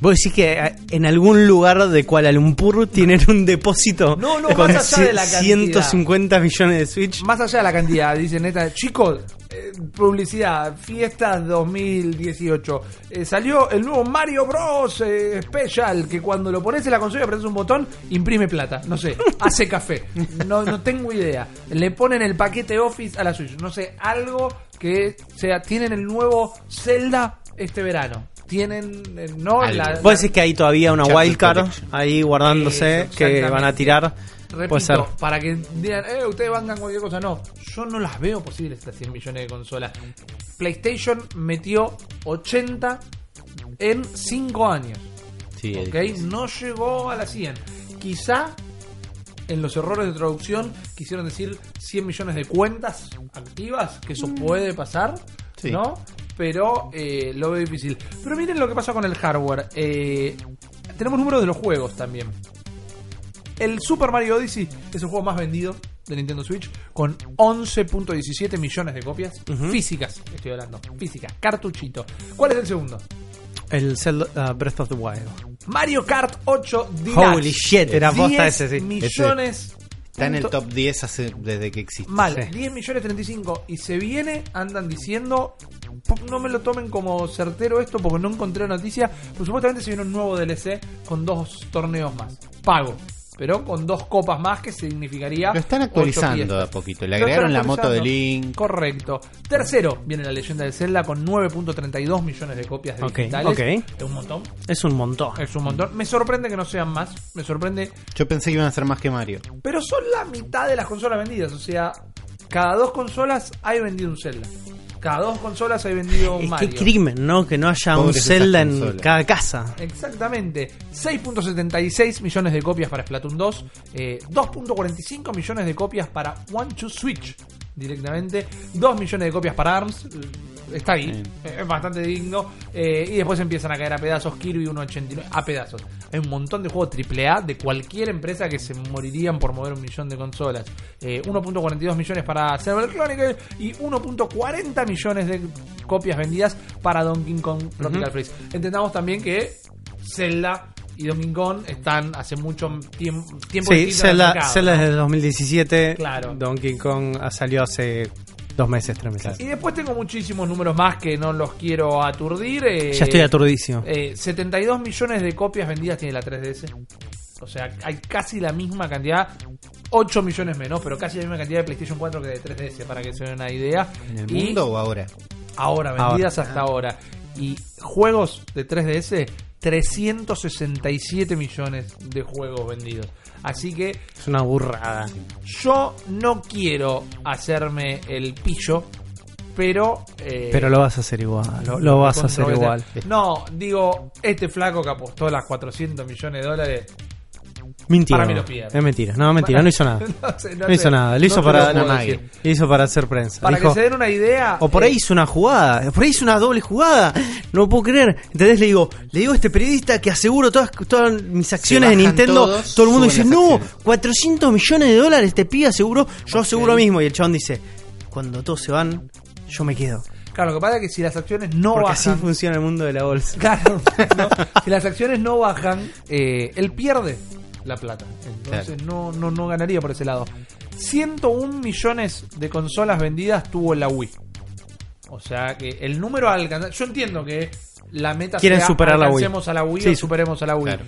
Vos decís que en algún lugar de Kuala Lumpur tienen un depósito no, no, con más allá de la ciento cincuenta millones de Switch. Más allá de la cantidad, dicen esta. Chicos, eh, publicidad, fiestas dos mil dieciocho. Eh, salió el nuevo Mario Bros. Eh, Special, que cuando lo pones en la consola, apretas un botón, imprime plata. No sé, hace café. No, no tengo idea. Le ponen el paquete Office a la Switch. No sé, algo que sea. Tienen el nuevo Zelda este verano. Tienen no la, vos decís que hay todavía una wildcard ahí guardándose, eso, que van a tirar. Repito, puede ser. Para que digan, eh, ustedes bancan cualquier cosa. No, yo no las veo posibles estas cien millones de consolas. PlayStation metió ochenta en cinco años. Sí, okay. No llegó a las cien. Quizá en los errores de traducción quisieron decir cien millones de cuentas activas, que eso mm. puede pasar, sí. ¿no? Pero eh, lo veo difícil. Pero miren lo que pasa con el hardware. Eh, tenemos números de los juegos también. El Super Mario Odyssey es el juego más vendido de Nintendo Switch, con once punto diecisiete millones de copias uh-huh. físicas. Estoy hablando, físicas, cartuchito. ¿Cuál es el segundo? El Zelda uh, Breath of the Wild. Mario Kart ocho Deluxe. Holy shit, era posta ese, sí. millones. Ese. Está en el top diez hace, desde que existe. Mal, sí. diez millones treinta y cinco. Y se viene, andan diciendo. No me lo tomen como certero esto, porque no encontré noticia. Pero supuestamente se viene un nuevo D L C con dos torneos más. Pago. Pero con dos copas más, que significaría. Lo están actualizando de a poquito. Le agregaron la moto de Link. Correcto. Tercero, viene la leyenda de Zelda con nueve punto treinta y dos millones de copias de okay, digitales. Okay. Es un montón. Es un montón. Es un montón. Me sorprende que no sean más. Me sorprende. Yo pensé que iban a ser más que Mario. Pero son la mitad de las consolas vendidas. O sea, cada dos consolas hay vendido un Zelda. Cada dos consolas hay vendido un Mario. Qué crimen, ¿no? Que no haya un Zelda en cada casa. Exactamente. seis punto setenta y seis millones de copias para Splatoon dos. Eh, dos punto cuarenta y cinco millones de copias para One Two Switch directamente. dos millones de copias para ARMS. Está ahí. Sí. Es bastante digno. Eh, y después empiezan a caer a pedazos. Kirby uno punto ochenta y nueve. A pedazos. Hay un montón de juegos triple A de cualquier empresa que se morirían por mover un millón de consolas. Eh, uno punto cuarenta y dos millones para Xenoblade Chronicles y uno punto cuarenta millones de copias vendidas para Donkey Kong Tropical uh-huh. Freeze. Entendamos también que Zelda y Donkey Kong están hace mucho tiempo. tiempo sí, Zelda, mercado, Zelda ¿no? desde dos mil diecisiete. Claro. Donkey Kong salió hace dos meses, tres meses. Y después tengo muchísimos números más que no los quiero aturdir. Eh, ya estoy aturdísimo. Eh, setenta y dos millones de copias vendidas tiene la tres D S. O sea, hay casi la misma cantidad, ocho millones menos, pero casi la misma cantidad de PlayStation cuatro que de tres D S, para que se den una idea. ¿En el y mundo o ahora? Ahora, vendidas ahora. hasta ah. ahora. Y juegos de tres D S, trescientos sesenta y siete millones de juegos vendidos. Así que es una burrada. Yo no quiero hacerme el pillo, pero eh, pero lo vas a hacer igual. Lo, lo vas a hacer igual. No, digo, este flaco que apostó las cuatrocientos millones de dólares. Mentira. Es mentira. No, mentira, no hizo nada. no, sé, no, no hizo sé. nada. Lo hizo no para no nadie. Lo hizo para hacer prensa. Para Dijo, que se den una idea. O por ahí eh... hizo una jugada. Por ahí hizo una doble jugada. No lo puedo creer. Entonces le digo, le digo a este periodista que aseguro todas, todas mis acciones de Nintendo. Todos, todo el mundo dice, no, cuatrocientos millones de dólares este pibe aseguró. Yo aseguro okay. mismo. Y el chabón dice, cuando todos se van, yo me quedo. Claro, lo que pasa es que si las acciones no Porque bajan... así funciona el mundo de la bolsa. Claro. ¿no? Si las acciones no bajan, eh, él pierde la plata. Entonces claro. no, no, no ganaría por ese lado. ciento un millones de consolas vendidas tuvo la Wii. O sea que el número a alcanzar... Yo entiendo que la meta quieren sea superar la Wii. A la Wii sí, o superemos a la Wii. Claro.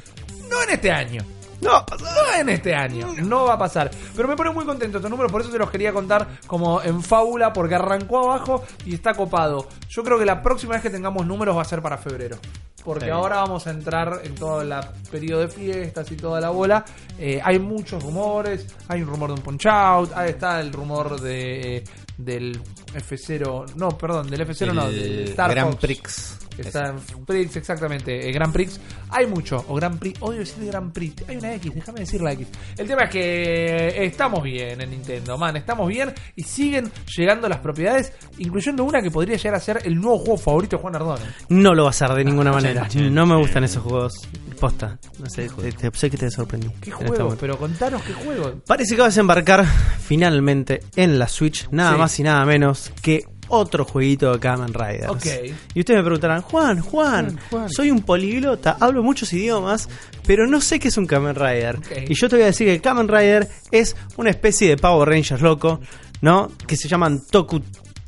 No en este año. No, no en este año. No va a pasar. Pero me pone muy contento estos números, por eso te los quería contar como en fábula, porque arrancó abajo y está copado. Yo creo que la próxima vez que tengamos números va a ser para febrero. Porque sí. Ahora vamos a entrar en todo el periodo de fiestas y toda la bola. Eh, hay muchos rumores. Hay un rumor de un Punch Out. Ahí está el rumor de del F cero. No, perdón, del F cero el, no. Del Star Gran Fox. Prix. Está en Prix, exactamente. Eh, Gran Prix. Hay mucho. O Gran Prix. Odio decir Gran Prix. Hay una X. Déjame decir la X. El tema es que estamos bien en Nintendo, man. Estamos bien y siguen llegando las propiedades, incluyendo una que podría llegar a ser el nuevo juego favorito de Juan Nardone. No lo va a ser de ninguna manera. No me gustan esos juegos. Posta. No sé, te, sé que te sorprendí. ¿Qué juego? Pero contanos qué juego. Parece que vas a embarcar finalmente en la Switch. Nada sí. más y nada menos que otro jueguito de Kamen Rider. Okay. Y ustedes me preguntarán, Juan, Juan, Juan, Juan, soy un poliglota, hablo muchos idiomas, pero no sé qué es un Kamen Rider. Okay. Y yo te voy a decir que Kamen Rider es una especie de Power Rangers loco, ¿no? Que se llaman Toku...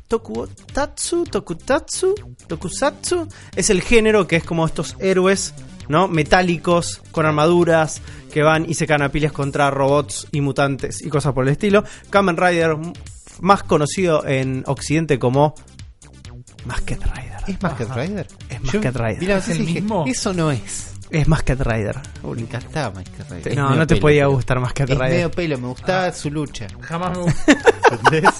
Tokutatsu, Tokutatsu, Tokusatsu es el género que es como estos héroes, ¿no? Metálicos, con armaduras, que van y se caen a pilas contra robots y mutantes y cosas por el estilo. Kamen Rider, más conocido en Occidente como Masked Rider. ¿Es Masked Rider? Es Masked Rider. Mira, es el mismo. Eso no es. Es Masked Rider. Me encantaba Masked Rider. No, no te pelo, podía pelo. gustar Masked Rider. Es medio pelo, me gustaba ah. su lucha. Jamás me gustó. ¿Entendés?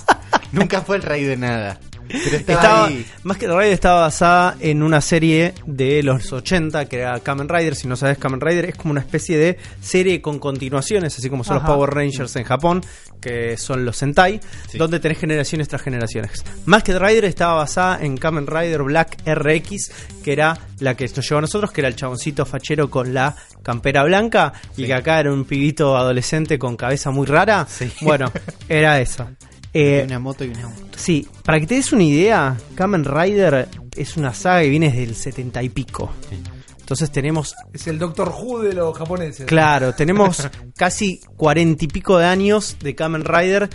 Nunca fue el rey de nada. Pero estaba estaba, ahí. Masked Rider estaba basada en una serie de los ochenta que era Kamen Rider. Si no sabes, Kamen Rider es como una especie de serie con continuaciones, así como son Ajá. los Power Rangers en Japón, que son los Sentai, sí. donde tenés generaciones tras generaciones. Masked Rider estaba basada en Kamen Rider Black R X, que era la que esto llevó a nosotros, que era el chaboncito fachero con la campera blanca sí. y que acá era un pibito adolescente con cabeza muy rara. Sí. Bueno, era eso. Eh, una moto y un auto. Sí, para que te des una idea, Kamen Rider es una saga que viene desde el setenta y pico. Sí. Entonces tenemos... Es el Doctor Who de los japoneses. Claro, ¿no? Tenemos casi cuarenta y pico de años de Kamen Rider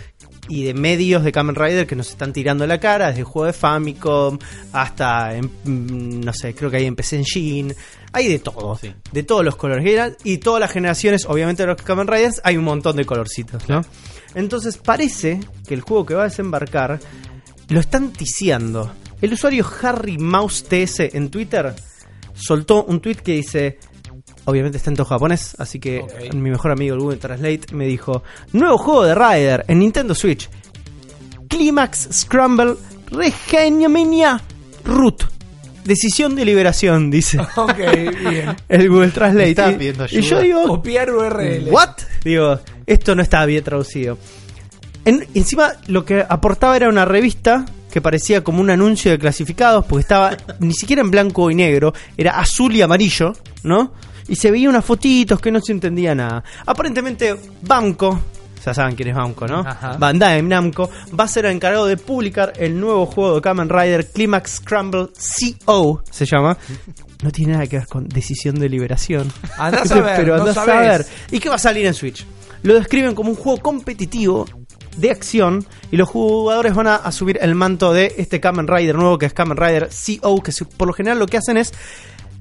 y de medios de Kamen Rider que nos están tirando la cara, desde el juego de Famicom hasta, en, no sé, creo que ahí empecé en Shin. Hay de todo, sí. de todos los colores. Y todas las generaciones, obviamente, de los Kamen Riders hay un montón de colorcitos, ¿no? Entonces parece que el juego que va a desembarcar lo están ticiando. El usuario HarryMouseTS en Twitter soltó un tweet que dice... Obviamente está en todo japonés, así que okay. mi mejor amigo el Google Translate me dijo... Nuevo juego de Rider en Nintendo Switch. Climax Scramble Regenia Root. Decisión de liberación, dice. Ok, bien. El Google Translate. Estaba pidiendo ayuda. Y yo digo... Copiar U R L. ¿What? Digo... Esto no estaba bien traducido. En, encima lo que aportaba era una revista que parecía como un anuncio de clasificados, porque estaba ni siquiera en blanco y negro, era azul y amarillo, ¿no? Y se veía unas fotitos que no se entendía nada. Aparentemente Banco, ya saben quién es Banco, ¿no? Ajá. Bandai Namco va a ser el encargado de publicar el nuevo juego de Kamen Rider Climax Scramble C O, se llama. No tiene nada que ver con decisión de liberación. Andás a ver, pero andás no a ver. ¿Y qué va a salir en Switch? Lo describen como un juego competitivo de acción y los jugadores van a asumir el manto de este Kamen Rider nuevo que es Kamen Rider C O, que por lo general lo que hacen es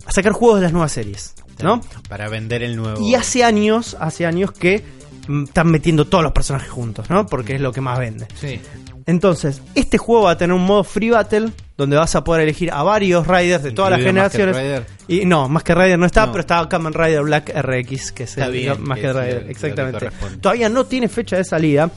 sacar juegos de las nuevas series, ¿no? Para vender el nuevo. Y hace años, hace años que están metiendo todos los personajes juntos, ¿no? Porque es lo que más vende. Sí. Entonces, este juego va a tener un modo free battle donde vas a poder elegir a varios Riders de incluido todas las generaciones. Rider. Y no, Masked Rider no está, no. pero está Kamen Rider Black R X, que es está el bien, Masked es Rider, el, exactamente. Todavía no tiene fecha de salida,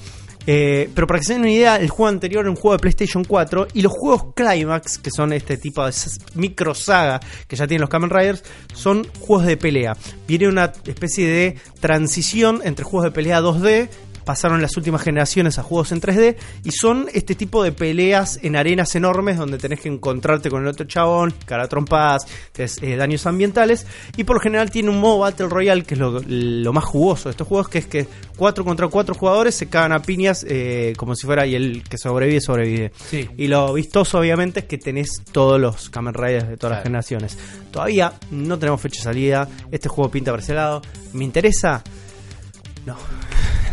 eh, pero para que se den una idea, el juego anterior era un juego de PlayStation cuatro y los juegos Climax, que son este tipo de micro saga que ya tienen los Kamen Riders, son juegos de pelea. Viene una especie de transición entre juegos de pelea dos D. Pasaron las últimas generaciones a juegos en tres D y son este tipo de peleas en arenas enormes donde tenés que encontrarte con el otro chabón, cara trompadas, tenés, eh, daños ambientales, y por lo general tiene un modo Battle Royale que es lo, lo más jugoso de estos juegos, que es que cuatro contra cuatro jugadores se cagan a piñas eh, como si fuera, y el que sobrevive, sobrevive. Sí. Y lo vistoso obviamente es que tenés todos los Kamen Riders de todas claro. las generaciones. Todavía no tenemos fecha de salida, este juego pinta por ese lado. ¿Me interesa? No.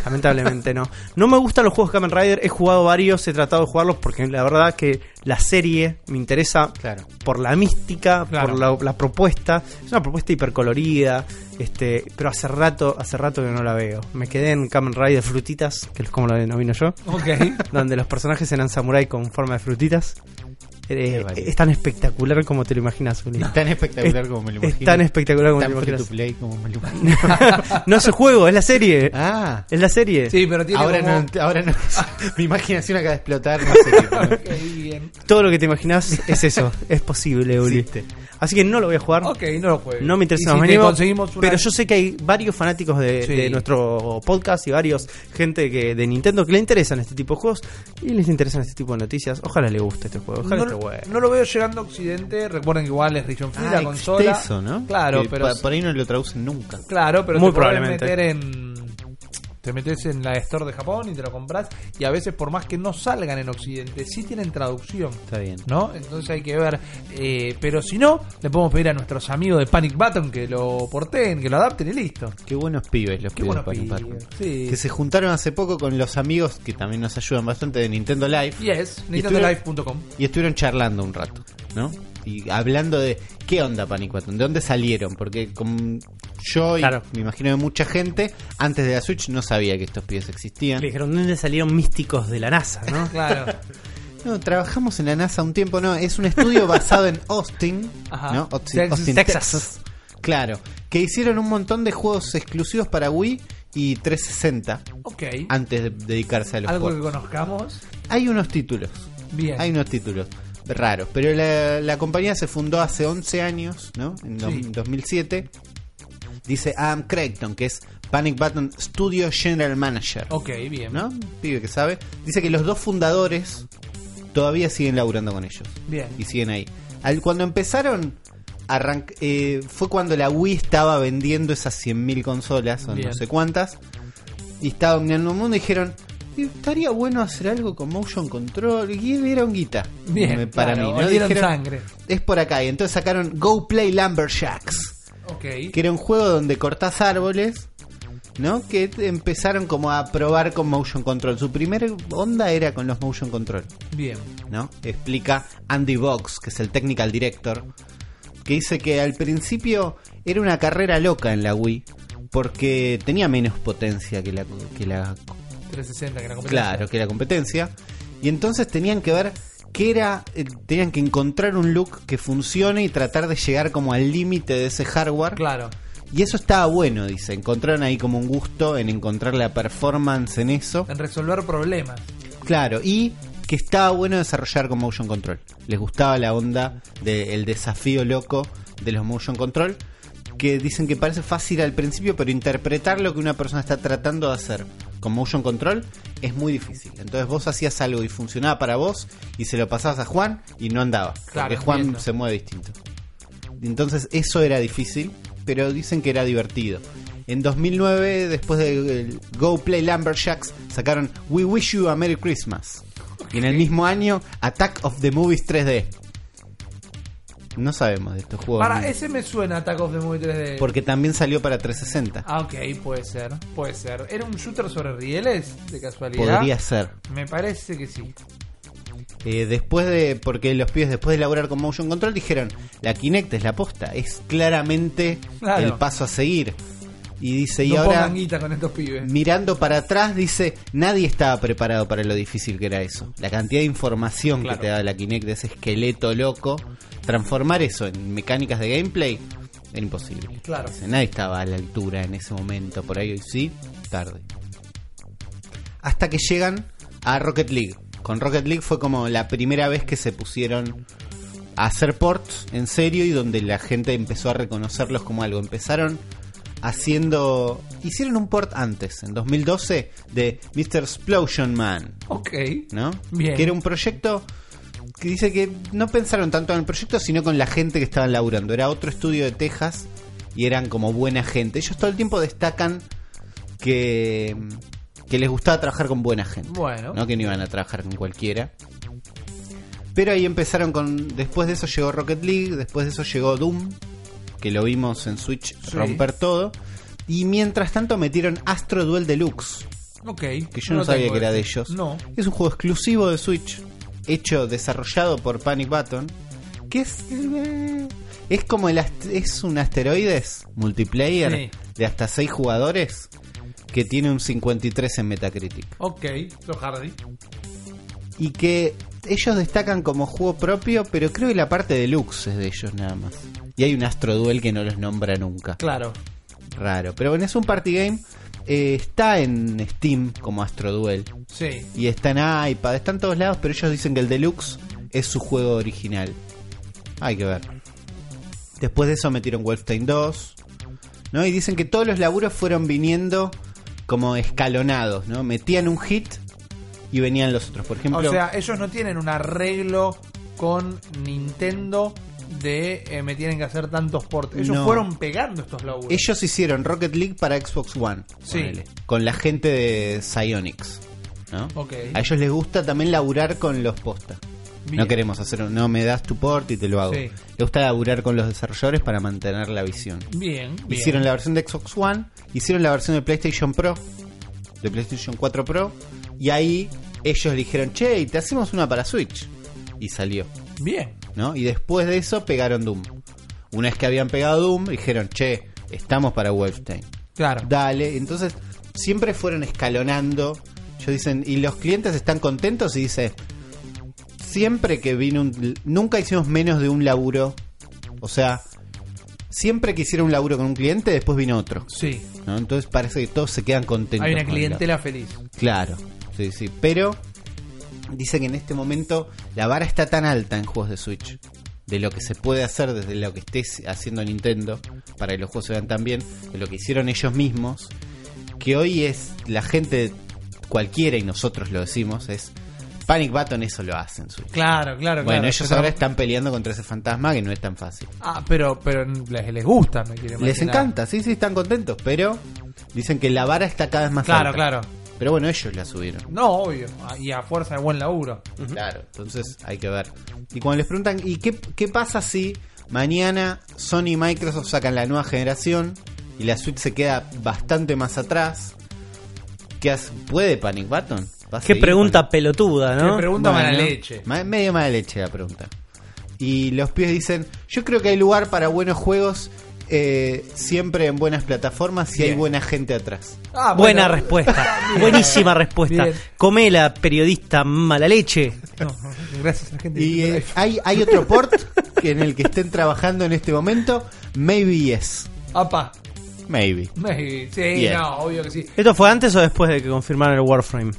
Lamentablemente no. No me gustan los juegos de Kamen Rider. He jugado varios, he tratado de jugarlos porque la verdad que la serie me interesa, claro, por la mística, claro, por la, la propuesta. Es una propuesta hipercolorida, este, pero hace rato, hace rato que no la veo. Me quedé en Kamen Rider Frutitas, que es como lo denomino yo, okay, donde los personajes eran samurái con forma de frutitas. Eh, es tan espectacular como te lo imaginas, Uli. Es tan espectacular como me lo imagino. Es tan espectacular como tan me lo imaginas. Play como me lo imagino. No es el juego, es la serie. Ah, es la serie. Sí, pero tiene ahora como... no, ahora no. Mi imaginación acaba de explotar. No sé qué, okay, bien. Todo lo que te imaginas es eso. Es posible, Uli. Sí. Así que no lo voy a jugar. Ok, no lo juegues. No me interesa más. Si una... Pero yo sé que hay varios fanáticos de, sí, de nuestro podcast y varios gente que de Nintendo que le interesan este tipo de juegos y les interesan este tipo de noticias. Ojalá le guste este juego. Ojalá no, este juego. No lo veo llegando a Occidente. Recuerden que igual es Region Free, ah, la consola. Exceso, ¿no? Claro, que pero pa- por ahí no lo traducen nunca. Claro, pero muy te probablemente meter en... Te metes en la Store de Japón y te lo compras. Y a veces, por más que no salgan en Occidente, sí tienen traducción. Está bien, ¿no? Entonces hay que ver. Eh, pero si no, le podemos pedir a nuestros amigos de Panic Button que lo porten, que lo adapten y listo. Qué buenos pibes los Qué pibes de Panic Button. Sí. Que se juntaron hace poco con los amigos que también nos ayudan bastante de Nintendo Live. Yes, nintendo live punto com. Y estuvieron charlando un rato, ¿no? Y hablando de qué onda Panic Button, de dónde salieron, porque con yo y claro, me imagino que mucha gente antes de la Switch no sabía que estos pibes existían. Le dijeron, ¿dónde salieron místicos de la NASA, no? Claro. No, trabajamos en la NASA un tiempo, no, es un estudio basado en Austin, ajá, ¿no? Austin, Texas, Austin, Texas. Texas. Claro, que hicieron un montón de juegos exclusivos para Wii y trescientos sesenta. Okay. Antes de dedicarse a los ¿algo juegos que conozcamos? Hay unos títulos. Bien. Hay unos títulos raros, pero la, la compañía se fundó hace once años, ¿no? En do, sí. dos mil siete. Dice Adam Creighton, que es Panic Button Studio General Manager. Ok, bien. ¿No? Pibe que sabe. Dice que los dos fundadores todavía siguen laburando con ellos. Bien. Y siguen ahí. Al, cuando empezaron, arranc- eh, fue cuando la Wii estaba vendiendo esas cien mil consolas, o bien, no sé cuántas, y estaba dominando el mundo y dijeron... Estaría bueno hacer algo con motion control. Y dieron guita. Bien, para claro, mí, ¿no? Dieron sangre. Es por acá. Y entonces sacaron Go Play Lumberjacks. Okay. Que era un juego donde cortás árboles, ¿no? Que empezaron como a probar con motion control. Su primera onda era con los motion control. Bien. ¿No? Explica Andy Box, que es el technical director. Que dice que al principio era una carrera loca en la Wii. Porque tenía menos potencia que la... Que la trescientos sesenta, que era competencia. Claro, que era competencia. Y entonces tenían que ver que era, eh, tenían que encontrar un look que funcione y tratar de llegar como al límite de ese hardware. Claro. Y eso estaba bueno, dice. Encontraron ahí como un gusto en encontrar la performance en eso. En resolver problemas. Claro, y que estaba bueno desarrollar con motion control. Les gustaba la onda del desafío loco de los motion control. Que dicen que parece fácil al principio, pero interpretar lo que una persona está tratando de hacer con motion control es muy difícil. Entonces vos hacías algo y funcionaba para vos y se lo pasabas a Juan y no andaba, claro, porque Juan entiendo, se mueve distinto. Entonces eso era difícil, pero dicen que era divertido. En dos mil nueve, después de Go Play Lumberjacks, sacaron We Wish You a Merry Christmas. Okay. Y en el mismo año, Attack of the Movies tres D. No sabemos de estos juegos. Para, ¿no? Ese me suena Attack of the Movie tres D. Porque también salió para trescientos sesenta. Ah, ok, puede ser, puede ser. ¿Era un shooter sobre rieles, de casualidad? Podría ser. Me parece que sí. Eh, después de... Porque los pibes después de laburar con motion control dijeron, la Kinect es la posta, es claramente claro, el paso a seguir. Y dice, no, y ahora guita con estos pibes. Mirando para atrás, dice, nadie estaba preparado para lo difícil que era eso. La cantidad de información, claro, que te da la Kinect, ese esqueleto loco. Transformar eso en mecánicas de gameplay era imposible. Claro. Dice, nadie estaba a la altura en ese momento. Por ahí hoy sí, tarde. Hasta que llegan a Rocket League. Con Rocket League fue como la primera vez que se pusieron a hacer ports en serio y donde la gente empezó a reconocerlos como algo. Empezaron haciendo... Hicieron un port antes, en dos mil doce, de mister Explosion Man. Ok. ¿No? Bien. Que era un proyecto que dice que no pensaron tanto en el proyecto, sino con la gente que estaban laburando. Era otro estudio de Texas y eran como buena gente. Ellos todo el tiempo destacan que, que les gustaba trabajar con buena gente. Bueno. No que no iban a trabajar con cualquiera. Pero ahí empezaron con... Después de eso llegó Rocket League, después de eso llegó Doom, que lo vimos en Switch romper, sí, todo. Y mientras tanto metieron Astro Duel Deluxe, Ok. Que yo no, no sabía que era de ellos. No. Es un juego exclusivo de Switch, hecho, desarrollado por Panic Button, que es... Eh, es como el... Es un asteroides multiplayer, sí, de hasta seis jugadores, que tiene un cincuenta y tres en Metacritic. Ok, lo hardy. Y que ellos destacan como juego propio, pero creo que la parte deluxe es de ellos nada más. Y hay un Astro Duel que no los nombra nunca. Claro. Raro. Pero bueno, es un party game. Eh, está en Steam como Astro Duel. Sí. Y está en iPad, está en todos lados, pero ellos dicen que el deluxe es su juego original. Hay que ver. Después de eso metieron Wolfenstein dos, ¿no? Y dicen que todos los laburos fueron viniendo como escalonados, ¿no? Metían un hit y venían los otros. Por ejemplo, o sea, ellos no tienen un arreglo con Nintendo de eh, me tienen que hacer tantos portes. Ellos no. fueron pegando estos laburos. Ellos hicieron Rocket League para Xbox One, sí, ponele, con la gente de Psyonix, ¿no? Okay. A ellos les gusta también laburar con los postas. Bien. No queremos hacer un, no me das tu port y te lo hago. Sí. Le gusta laburar con los desarrolladores para mantener la visión. Bien, bien. Hicieron la versión de Xbox One, hicieron la versión de PlayStation Pro, de PlayStation cuatro Pro, y ahí ellos le dijeron, che, y te hacemos una para Switch. Y salió. Bien. ¿No? Y después de eso pegaron Doom. Una vez que habían pegado Doom, dijeron, che, estamos para Wolfenstein. Claro. Dale. Entonces, siempre fueron escalonando. Ellos dicen, y los clientes están contentos y dice... Siempre que vino un... Nunca hicimos menos de un laburo. O sea, siempre que hicieron un laburo con un cliente, después vino otro. Sí. ¿No? Entonces parece que todos se quedan contentos. Hay una clientela feliz. Claro. Sí, sí. Pero dice que en este momento la vara está tan alta en juegos de Switch, de lo que se puede hacer desde lo que esté haciendo Nintendo, para que los juegos se vean tan bien, de lo que hicieron ellos mismos, que hoy es la gente cualquiera, y nosotros lo decimos, es... Panic Button eso lo hacen. Switch. Claro, claro, bueno, claro. Bueno, ellos pero... ahora están peleando contra ese fantasma que no es tan fácil. Ah, pero pero les, les gusta, me quiero imaginar. Les encanta, sí, sí, están contentos, pero dicen que la vara está cada vez más claro, alta. Claro, claro. Pero bueno, ellos la subieron. No, obvio, y a fuerza de buen laburo. Uh-huh. Claro, entonces hay que ver. Y cuando les preguntan, ¿y qué, qué pasa si mañana Sony y Microsoft sacan la nueva generación y la Switch se queda bastante más atrás? ¿Qué hace? ¿Puede Panic Button? Qué pregunta con... pelotuda, ¿no? Qué pregunta bueno, mala leche. Medio mala leche la pregunta. Y los pibes dicen, yo creo que hay lugar para buenos juegos eh, siempre en buenas plataformas si bien. Hay buena gente atrás. Ah, buena bueno. respuesta. Buenísima respuesta. Bien. Comela, periodista mala leche. No, gracias a la gente. Y eh, hay, hay otro port que en el que estén trabajando en este momento. Maybe yes. Apa. Maybe. Maybe. Sí, yeah. No, obvio que sí. ¿Esto fue antes o después de que confirmaran el Warframe?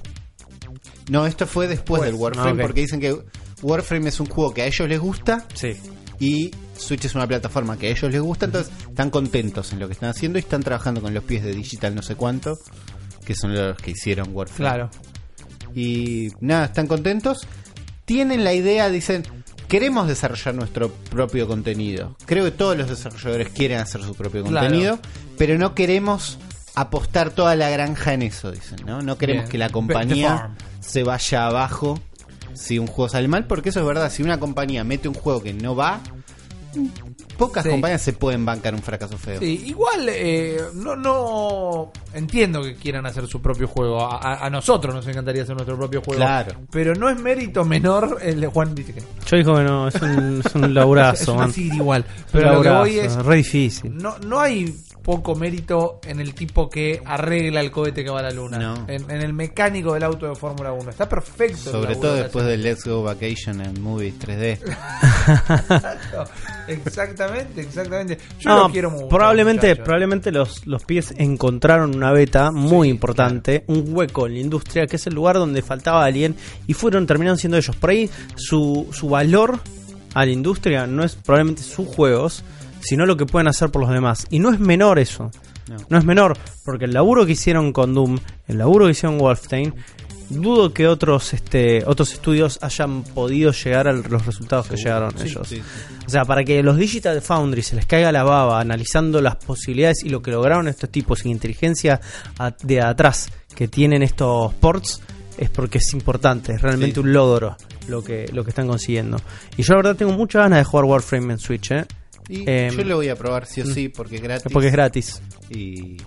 No, esto fue después pues, del Warframe, no, okay. Porque dicen que Warframe es un juego que a ellos les gusta, sí, y Switch es una plataforma que a ellos les gusta, entonces están contentos en lo que están haciendo y están trabajando con los pies de Digital no sé cuánto, que son los que hicieron Warframe. Claro. Y nada, están contentos, tienen la idea, dicen, queremos desarrollar nuestro propio contenido. Creo que todos los desarrolladores quieren hacer su propio contenido, claro, pero no queremos apostar toda la granja en eso, dicen, ¿no? No queremos, bien, que la compañía se vaya abajo si un juego sale mal, porque eso es verdad. Si una compañía mete un juego que no va, pocas, sí, compañías se pueden bancar un fracaso feo. Sí, igual eh, no no entiendo que quieran hacer su propio juego. A, a nosotros nos encantaría hacer nuestro propio juego. Claro. Pero no es mérito menor el de Juan. Dice que no. Yo digo que no, es un, es un laburazo. Es, es un igual. Pero un laburazo, lo que voy es re difícil. No, no hay poco mérito en el tipo que arregla el cohete que va a la luna, no, en, en el mecánico del auto de Fórmula uno. Está perfecto. Sobre todo después del Let's Go Vacation en Movies tres D. Exacto. Exactamente, exactamente. Yo no, lo quiero mucho. Probablemente, probablemente los, los pies encontraron una beta muy, sí, importante, claro, un hueco en la industria que es el lugar donde faltaba alguien y fueron terminaron siendo ellos. Por ahí su, su valor a la industria no es probablemente sus juegos, sino lo que pueden hacer por los demás. Y no es menor eso. No, no es menor, porque el laburo que hicieron con Doom, el laburo que hicieron Wolfenstein, dudo que otros este otros estudios hayan podido llegar a los resultados, seguro, que llegaron, sí, ellos. Sí, sí. O sea, para que los Digital Foundry se les caiga la baba analizando las posibilidades y lo que lograron estos tipos sin inteligencia de atrás que tienen estos ports, es porque es importante, es realmente, sí, un logro lo que, lo que están consiguiendo. Y yo la verdad tengo muchas ganas de jugar Warframe en Switch, ¿eh? Y eh, yo lo voy a probar sí o sí porque es gratis. Porque es gratis. Y,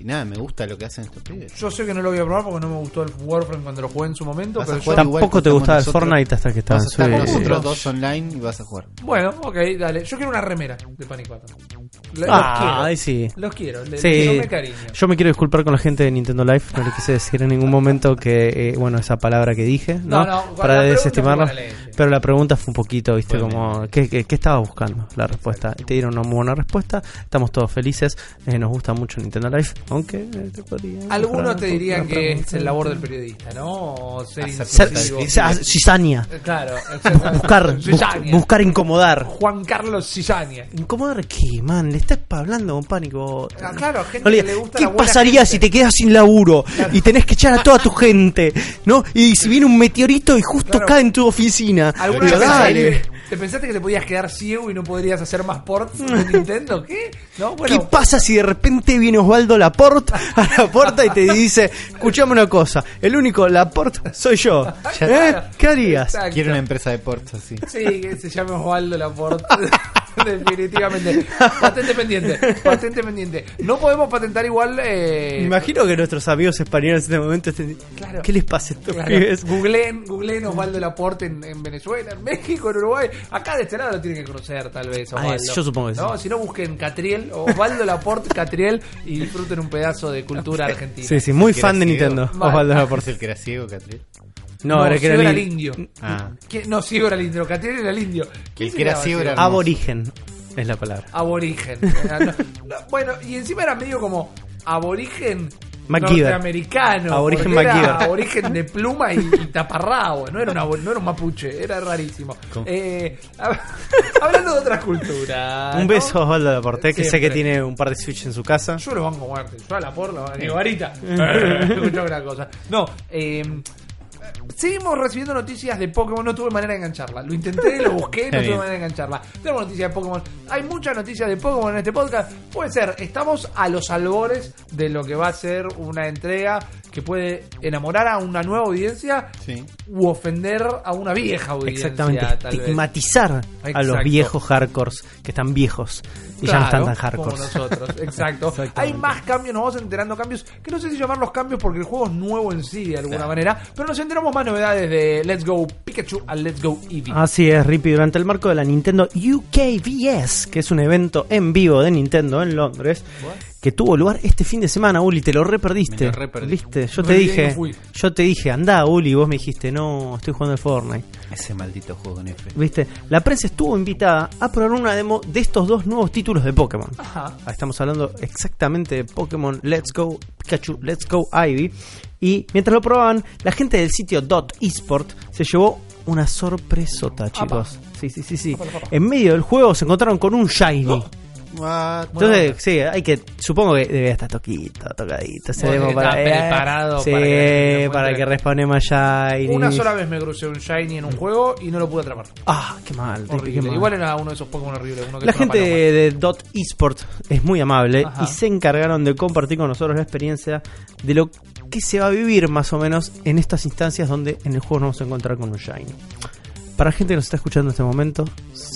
Y nada, me gusta lo que hacen estos pibes. Yo sé que no lo voy a probar porque no me gustó el Warframe cuando lo jugué en su momento, pero yo tampoco te gustaba el Fortnite hasta que estabas con nosotros dos online y vas a jugar. Bueno, ok, dale. Yo quiero una remera de Panic Button. Los ah, quiero. Sí. Los quiero, les sí. Dame cariño. Yo me quiero disculpar con la gente de Nintendo Live, no le quise decir en ningún momento que, eh, bueno, esa palabra que dije, ¿no? no, no para desestimarla. Pero la pregunta fue un poquito, ¿viste? Bueno, como, ¿qué, qué, qué estaba buscando la respuesta? Te dieron una muy buena respuesta, estamos todos felices, eh, nos gusta mucho Nintendo Live, aunque. Eh, Algunos te dirían que pregunta. Es el labor del periodista, ¿no? O ser cizaña. Claro, buscar, bus, buscar incomodar. Juan Carlos Cizaña. ¿Incomodar qué, man? Le estás hablando con Pánico. Ah, claro, gente no le, que le gusta. ¿Qué la pasaría gente? Si te quedas sin laburo claro. Y tenés que echar a toda tu gente, ¿no? Y si viene un meteorito y justo claro. Cae en tu oficina. ¿Alguna vez dale. ¿Te pensaste que te podías quedar ciego y no podrías hacer más ports de Nintendo? ¿Qué? No, bueno. ¿Qué pasa si de repente viene Osvaldo Laporte a la puerta y te dice, escuchame una cosa, el único Laporte soy yo? ¿Eh? ¿Qué harías? Exacto. Quiero una empresa de ports así. Sí, que se llame Osvaldo Laporte. Definitivamente. Patente pendiente. Patente pendiente. No podemos patentar igual. Eh... Me imagino que nuestros amigos españoles en este momento estén. Claro. ¿Qué les pasa a estos pibes? Claro. Googleen, googleen Osvaldo Laporte en, en Venezuela, en México, en Uruguay. Acá de este lado lo tienen que conocer, tal vez. Ah, es, yo supongo que sí. No, si no, busquen Catriel, Osvaldo Laporte, Catriel y disfruten un pedazo de cultura argentina. Sí, sí, muy fan de ciego. Nintendo. Vale. Osvaldo Laporte, el que era ciego, Catriel. No, no, era que era, era el indio. Ah. No, ciego era el indio. Catriel era el indio. El que era ciego era aborigen, es la palabra. Aborigen. No, bueno, y encima era medio como aborigen MacGyver. Norteamericano. Aborigen MacGyver. Aborigen de pluma y, y taparrabo. No era, una, no era un mapuche, era rarísimo. Eh, a, hablando de otras culturas. Un beso ¿no? a Osvaldo Laporte, que sé que tiene un par de Switch en su casa. Yo lo banco muerte. Yo a Laporte lo banco. Varita. No, eh. Seguimos recibiendo noticias de Pokémon. No tuve manera de engancharla. Lo intenté, lo busqué, no tuve manera de engancharla. Tenemos noticias de Pokémon. Hay muchas noticias de Pokémon en este podcast. Puede ser, estamos a los albores de lo que va a ser una entrega que puede enamorar a una nueva audiencia sí. U ofender a una vieja audiencia. Exactamente, estigmatizar a los viejos hardcores que están viejos y claro, ya no están tan hardcore como nosotros. Exacto. Hay más cambios, nos vamos enterando cambios que no sé si llamar los cambios porque el juego es nuevo en sí de alguna claro. manera, pero nos enteramos más novedades de Let's Go Pikachu a Let's Go Eevee. Así es, Rippy, durante el marco de la Nintendo U K V S, que es un evento en vivo de Nintendo en Londres. ¿Qué? Que tuvo lugar este fin de semana, Uli, te lo reperdiste. Me lo reperdí. ¿Viste? Yo no, te dije, no yo te dije, andá, Uli, vos me dijiste, no, estoy jugando al Fortnite. Ese maldito juego con F. ¿Viste? La prensa estuvo invitada a probar una demo de estos dos nuevos títulos de Pokémon. Ajá. Estamos hablando exactamente de Pokémon Let's Go Pikachu, Let's Go Eevee. Y mientras lo probaban, la gente del sitio Dot Esport se llevó una sorpresota, chicos. Apa. Sí, sí, sí, sí. Apa, apa, apa. En medio del juego se encontraron con un Shiny. Oh. What? Entonces, bueno, sí, hay que. Supongo que debe estar toquito, tocadito. Se bueno, para preparado sí, para que, para que respawne más Shiny. Una sola vez me crucé un Shiny en un juego y no lo pude atrapar. Ah, qué mal. Horrible. Qué mal. Igual era uno de esos Pokémon horribles. Uno que la gente paloma. De Dot Esport es muy amable. Ajá. Y se encargaron de compartir con nosotros la experiencia de lo que se va a vivir más o menos en estas instancias donde en el juego nos vamos a encontrar con un Shiny. Para gente que nos está escuchando en este momento,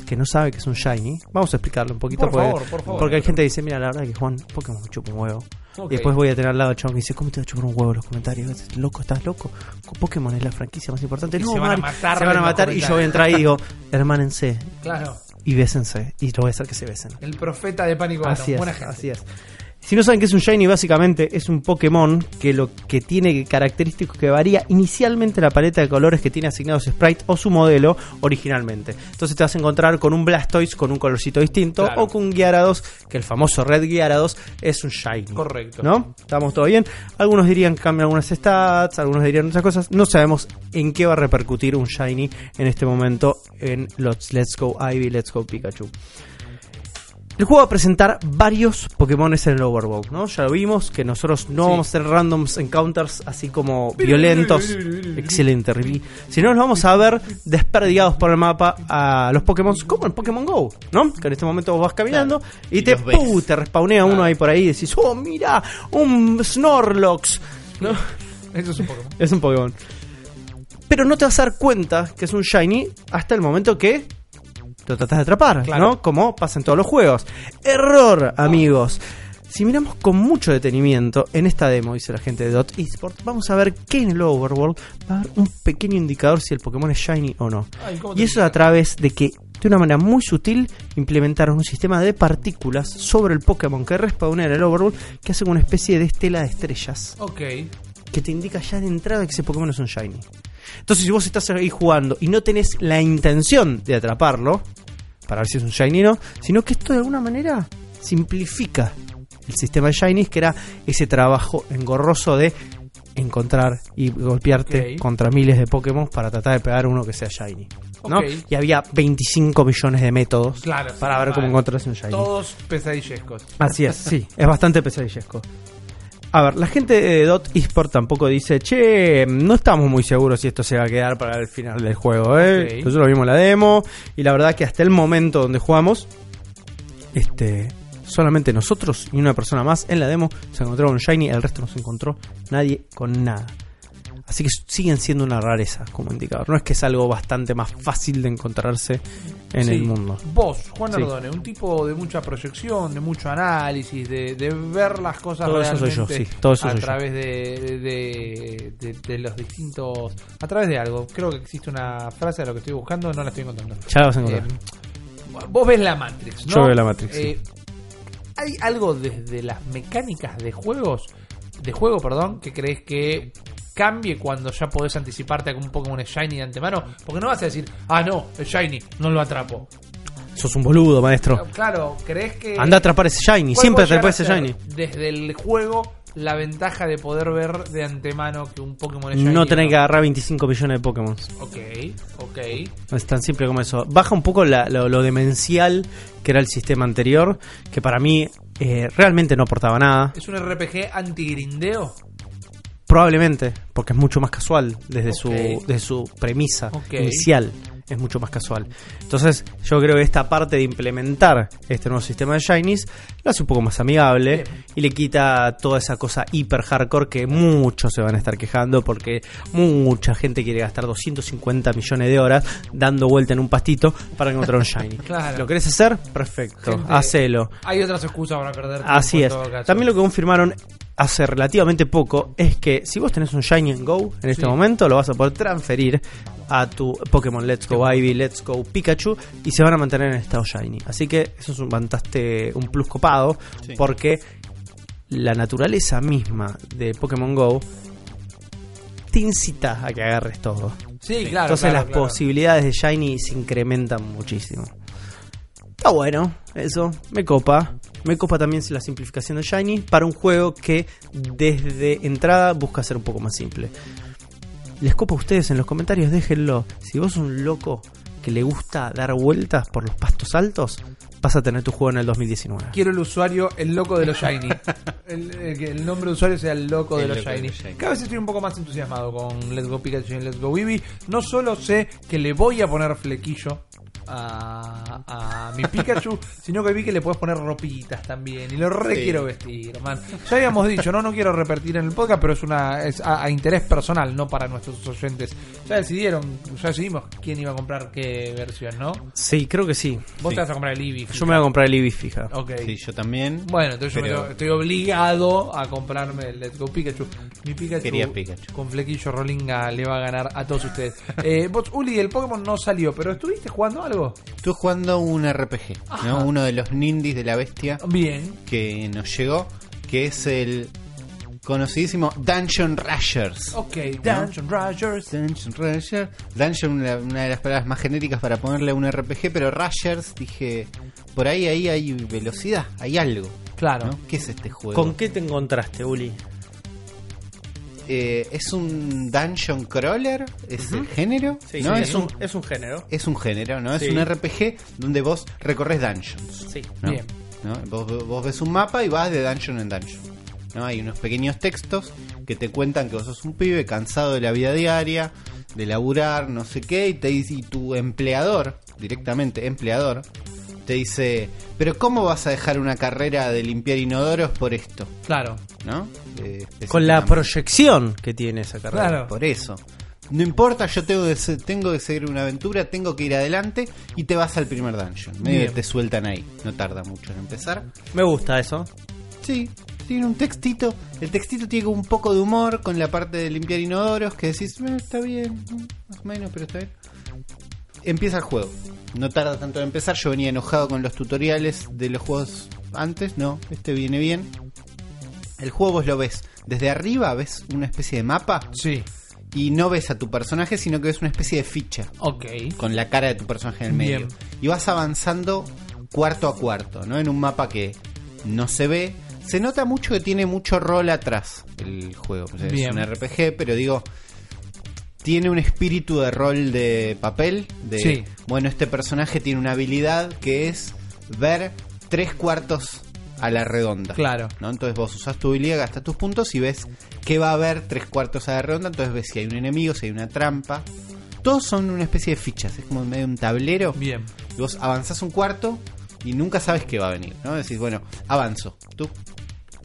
que no sabe que es un Shiny, vamos a explicarlo un poquito. Por porque, favor, por favor. Porque hay gente que dice, mira, la verdad que Juan, Pokémon me chupa un huevo. Okay. Y después voy a tener al lado a Chon y dice, ¿cómo te va a chupar un huevo en los comentarios? ¿Estás loco? ¿Estás loco? Pokémon es la franquicia más importante. No, se van a matar. Se van a matar y yo voy a entrar y digo, hermanense. Claro. Y bésense. Y lo voy a hacer que se besen. El profeta de Pánico. Así es, buena gente. Así es. Si no saben qué es un Shiny, básicamente es un Pokémon que lo que tiene característicos que varía inicialmente la paleta de colores que tiene asignados Sprite o su modelo originalmente. Entonces te vas a encontrar con un Blastoise con un colorcito distinto claro. O con un Gyarados, que el famoso Red Gyarados es un Shiny. Correcto. ¿No? ¿Estamos todo bien? Algunos dirían que cambian algunas stats, algunos dirían otras cosas. No sabemos en qué va a repercutir un Shiny en este momento en los Let's Go Eevee, Let's Go Pikachu. El juego va a presentar varios Pokémones en el Overworld, ¿no? Ya lo vimos, que nosotros no sí. vamos a hacer randoms encounters así como violentos. Excelente, Rippy. Si no, los vamos a ver desperdigados por el mapa a los Pokémon, como en Pokémon GO, ¿no? Que en este momento vos vas caminando claro. y, y te, ¡pum!, te respawnea uno ahí por ahí y decís, ¡oh, mira! ¡Un Snorlax! ¿No? Eso es un Pokémon. Es un Pokémon. Pero no te vas a dar cuenta que es un Shiny hasta el momento que lo tratás de atrapar, claro. ¿no? Como pasa en todos los juegos. Error, amigos. Si miramos con mucho detenimiento en esta demo, dice la gente de Dot Esport, vamos a ver que en el Overworld va a haber un pequeño indicador si el Pokémon es shiny o no. Ay, y eso es a través de que, de una manera muy sutil, implementaron un sistema de partículas sobre el Pokémon que respawnea en el Overworld, que hacen una especie de estela de estrellas. Ok. Que te indica ya de entrada que ese Pokémon es un shiny. Entonces, si vos estás ahí jugando y no tenés la intención de atraparlo, para ver si es un shiny o no, sino que esto de alguna manera simplifica el sistema de shinies, que era ese trabajo engorroso de encontrar y golpearte okay. contra miles de Pokémon para tratar de pegar uno que sea shiny, ¿no? Okay. Y había veinticinco millones de métodos claro, para sí, ver vale. cómo encontrarse un shiny. Todos pesadillescos. Así es, sí, es bastante pesadillesco. A ver, la gente de Dot Esport tampoco dice, che, no estamos muy seguros si esto se va a quedar para el final del juego, ¿eh? Okay. Nosotros vimos la demo y la verdad que hasta el momento donde jugamos, este... solamente nosotros y una persona más en la demo se encontró un shiny, el resto no se encontró nadie con nada. Así que siguen siendo una rareza como indicador. No es que es algo bastante más fácil de encontrarse en sí. el mundo. Vos, Juan Nardone, sí. un tipo de mucha proyección, de mucho análisis, de, de ver las cosas todo realmente eso soy yo, sí. todo eso a soy través yo. De, de, de, de los distintos... A través de algo. Creo que existe una frase de lo que estoy buscando, no la estoy encontrando. Ya la vas a encontrar. Eh, vos ves la Matrix, ¿no? Yo veo la Matrix, eh, sí. ¿Hay algo desde las mecánicas de juegos, de juego, perdón, que crees que cambie cuando ya podés anticiparte a que un Pokémon es shiny de antemano? Porque no vas a decir, ah, no, es shiny, no lo atrapo. Sos un boludo, maestro. Claro, crees que... Anda a atrapar ese shiny, siempre atrapar ese shiny. Desde el juego, la ventaja de poder ver de antemano que un Pokémon es shiny. No tenés no. que agarrar veinticinco millones de Pokémon. Ok, ok. Es tan simple como eso. Baja un poco la, lo, lo demencial que era el sistema anterior, que para mí eh, realmente no aportaba nada. ¿Es un R P G anti-grindeo? Probablemente, porque es mucho más casual desde, okay. su, desde su premisa okay. inicial. Es mucho más casual. Entonces, yo creo que esta parte de implementar este nuevo sistema de shinies lo hace un poco más amigable. Bien. Y le quita toda esa cosa hiper hardcore que muchos se van a estar quejando porque mucha gente quiere gastar doscientos cincuenta millones de horas dando vuelta en un pastito para encontrar un shiny. Claro. ¿Lo querés hacer? Perfecto. Gente, hacelo. Hay otras excusas para perder. Así es. También lo que confirmaron hace relativamente poco es que si vos tenés un shiny en Go en este sí. momento, lo vas a poder transferir a tu Pokémon Let's Go Eevee, Let's Go Pikachu, y se van a mantener en estado shiny. Así que eso es un fantaste, un plus copado, sí. porque la naturaleza misma de Pokémon Go te incita a que agarres todo. Sí, sí. claro. Entonces claro, las claro. posibilidades de shiny se incrementan muchísimo. Está bueno, eso, me copa. Me copa también la simplificación de shiny para un juego que desde entrada busca ser un poco más simple. Les copa a ustedes en los comentarios, déjenlo. Si vos sos un loco que le gusta dar vueltas por los pastos altos, vas a tener tu juego en el dos mil diecinueve. Quiero el usuario, el loco de los shiny. el, el, el nombre de usuario sea el loco el de los loco shiny. shiny. Cada vez estoy un poco más entusiasmado con Let's Go Pikachu y Let's Go Eevee. No solo sé que le voy a poner flequillo A, a mi Pikachu, sino que vi que le podés poner ropitas también y lo re sí. quiero vestir, man. Ya habíamos dicho, no no quiero repetir en el podcast, pero es una es a, a interés personal, no para nuestros oyentes. Ya decidieron, ya decidimos quién iba a comprar qué versión, ¿no? Sí, creo que sí. Vos sí. te vas a comprar el Eevee. Yo me voy a comprar el Eevee, fija. Okay. Sí, yo también. Bueno, entonces pero... yo me lo, estoy obligado a comprarme el Let's Go Pikachu. Mi Pikachu, Quería Pikachu con flequillo rolinga le va a ganar a todos ustedes. eh, vos, Uli, el Pokémon no salió, pero estuviste jugando algo. Estuve jugando un R P G, ¿no? Uno de los Nindies de la Bestia. Bien. Que nos llegó, que es el conocidísimo Dungeon Rushers. Ok, ¿no? Dungeon Rushers. Dungeon Rushers. Dungeon, una, una de las palabras más genéricas para ponerle un R P G, pero Rushers, dije, por ahí, ahí hay velocidad, hay algo. Claro. ¿No? ¿Qué es este juego? ¿Con qué te encontraste, Uli? Eh, es un dungeon crawler, es uh-huh. el género, sí, ¿no? Sí, es, un, es un género. Es un género, ¿no? Sí. Es un R P G donde vos recorres dungeons. Sí, ¿no? Bien. ¿No? Vos, vos ves un mapa y vas de dungeon en dungeon, ¿no? Hay unos pequeños textos que te cuentan que vos sos un pibe cansado de la vida diaria, de laburar, no sé qué, y te dice, y tu empleador, directamente empleador, te dice, pero ¿cómo vas a dejar una carrera de limpiar inodoros por esto? Claro. ¿No? Eh, Con la proyección que tiene esa carrera. Claro. Por eso. No importa, yo tengo, de, tengo que seguir una aventura, tengo que ir adelante y te vas al primer dungeon. Medio te sueltan ahí. No tarda mucho en empezar. Me gusta eso. Sí, tiene un textito. El textito tiene un poco de humor con la parte de limpiar inodoros, que decís, eh, está bien, más o menos, pero está bien. Empieza el juego. No tarda tanto en empezar. Yo venía enojado con los tutoriales de los juegos antes. No, este viene bien. El juego vos lo ves. Desde arriba ves una especie de mapa. Sí. Y no ves a tu personaje, sino que ves una especie de ficha. Ok. Con la cara de tu personaje en el medio. Bien. Y vas avanzando cuarto a cuarto, ¿no? En un mapa que no se ve. Se nota mucho que tiene mucho rol atrás el juego. O sea, es un R P G, pero digo... tiene un espíritu de rol de papel. De, sí. Bueno, este personaje tiene una habilidad que es ver tres cuartos a la redonda. Claro. ¿No? Entonces vos usás tu habilidad, gastás tus puntos y ves qué va a haber tres cuartos a la redonda. Entonces ves si hay un enemigo, si hay una trampa. Todos son una especie de fichas. Es como en medio de un tablero. Bien. Y vos avanzás un cuarto y nunca sabes qué va a venir, ¿no? Decís, bueno, avanzo. Tú,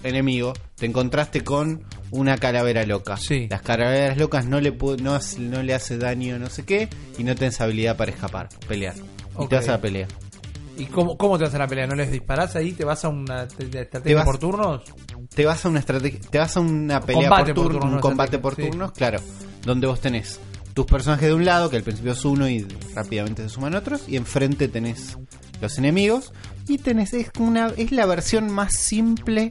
enemigo, te encontraste con... una calavera loca. Sí. Las calaveras locas no le pu- no, no le hace daño, no sé qué, y no tenés habilidad para escapar, pelear. Okay. Y te vas a la pelea. ¿Y cómo, cómo te vas a la pelea? ¿No les disparás ahí? ¿Te vas a una estrategia por turnos? Te vas a una estrategia, te vas a una pelea por turnos, un combate por turnos, claro, donde vos tenés tus personajes de un lado, que al principio es uno y rápidamente se suman otros, y enfrente tenés los enemigos y tenés es una es la versión más simple.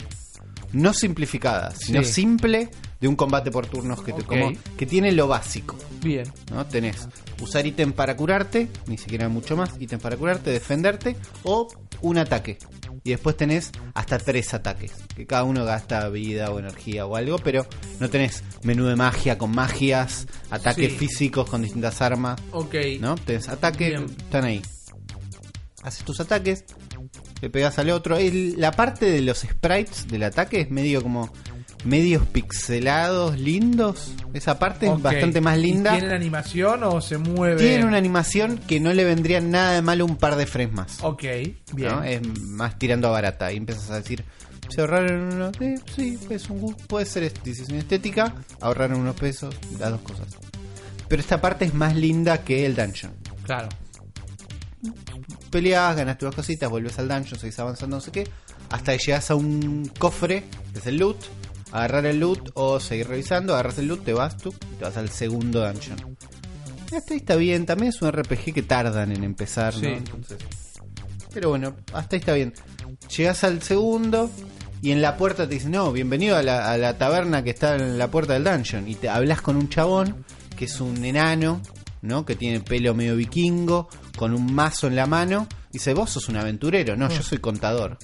No simplificada, sino sí. simple de un combate por turnos que, te, okay. como, que tiene lo básico. Bien. ¿No? Tenés usar ítem para curarte, ni siquiera mucho más, ítem para curarte, defenderte o un ataque. Y después tenés hasta tres ataques, que cada uno gasta vida o energía o algo, pero no tenés menú de magia con magias, ataques sí. físicos con distintas armas. Ok. ¿No? Tenés ataque, bien. Están ahí. Haces tus ataques. Le pegás al otro. El, la parte de los sprites del ataque es medio como... medios pixelados, lindos. Esa parte okay. es bastante más linda. ¿Tiene la animación o se mueve? Tiene una animación que no le vendría nada de malo un par de frames más. Ok, bien. ¿No? Es más tirando a barata. Y empiezas a decir... se ahorraron unos... Eh, sí, es un, puede ser decisión estética. Ahorraron unos pesos. Las dos cosas. Pero esta parte es más linda que el dungeon. Claro. Peleas, ganas tus cositas, volvés al dungeon, seguís avanzando, no sé qué, hasta que llegás a un cofre, que es el loot. Agarrar el loot o seguir revisando, agarras el loot, te vas tú, te vas al segundo dungeon. Hasta ahí está bien, también es un R P G que tardan en empezar, sí. ¿no? Entonces, pero bueno, hasta ahí está bien. Llegás al segundo y en la puerta te dicen, no, bienvenido a la, a la taberna que está en la puerta del dungeon. Y te hablas con un chabón que es un enano, ¿no? Que tiene pelo medio vikingo, con un mazo en la mano. Dice, vos sos un aventurero. No, yo soy contador.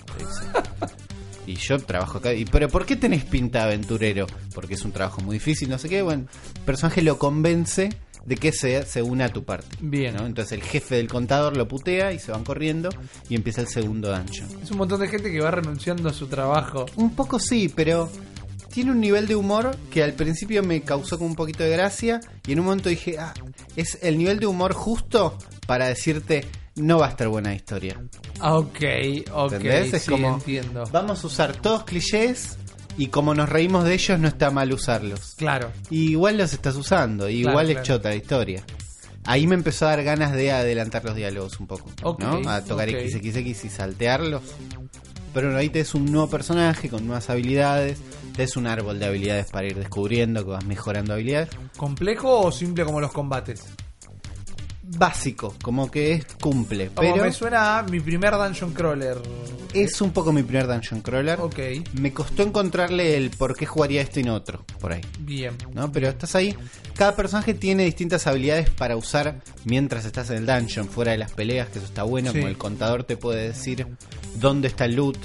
Y yo trabajo acá. Y, pero ¿por qué tenés pinta de aventurero? Porque es un trabajo muy difícil, no sé qué. Bueno, el personaje lo convence de que se, se una a tu parte. Bien. ¿No? Entonces el jefe del contador lo putea y se van corriendo y empieza el segundo dungeon. Es un montón de gente que va renunciando a su trabajo. Un poco sí, pero... tiene un nivel de humor que al principio me causó como un poquito de gracia y en un momento dije, ah, es el nivel de humor justo para decirte, no va a estar buena historia. Ok, ok, ¿entendés? Es sí, como, entiendo. Vamos a usar todos clichés y como nos reímos de ellos no está mal usarlos. Claro. Y igual los estás usando, y claro, igual claro. es chota la historia. Ahí me empezó a dar ganas de adelantar los diálogos un poco, okay, ¿no? A tocar okay. equis equis equis y saltearlos. Pero bueno, ahí te es un nuevo personaje con nuevas habilidades. Te es un árbol de habilidades para ir descubriendo, que vas mejorando habilidades. ¿Complejo o simple como los combates? Básico, como que es cumple. Como pero me suena a mi primer Dungeon Crawler. Es un poco mi primer Dungeon Crawler. Ok. Me costó encontrarle el por qué jugaría esto y no otro, por ahí. Bien. ¿No? Pero estás ahí. Cada personaje tiene distintas habilidades para usar mientras estás en el dungeon, fuera de las peleas, que eso está bueno. Sí. Como el contador te puede decir dónde está el loot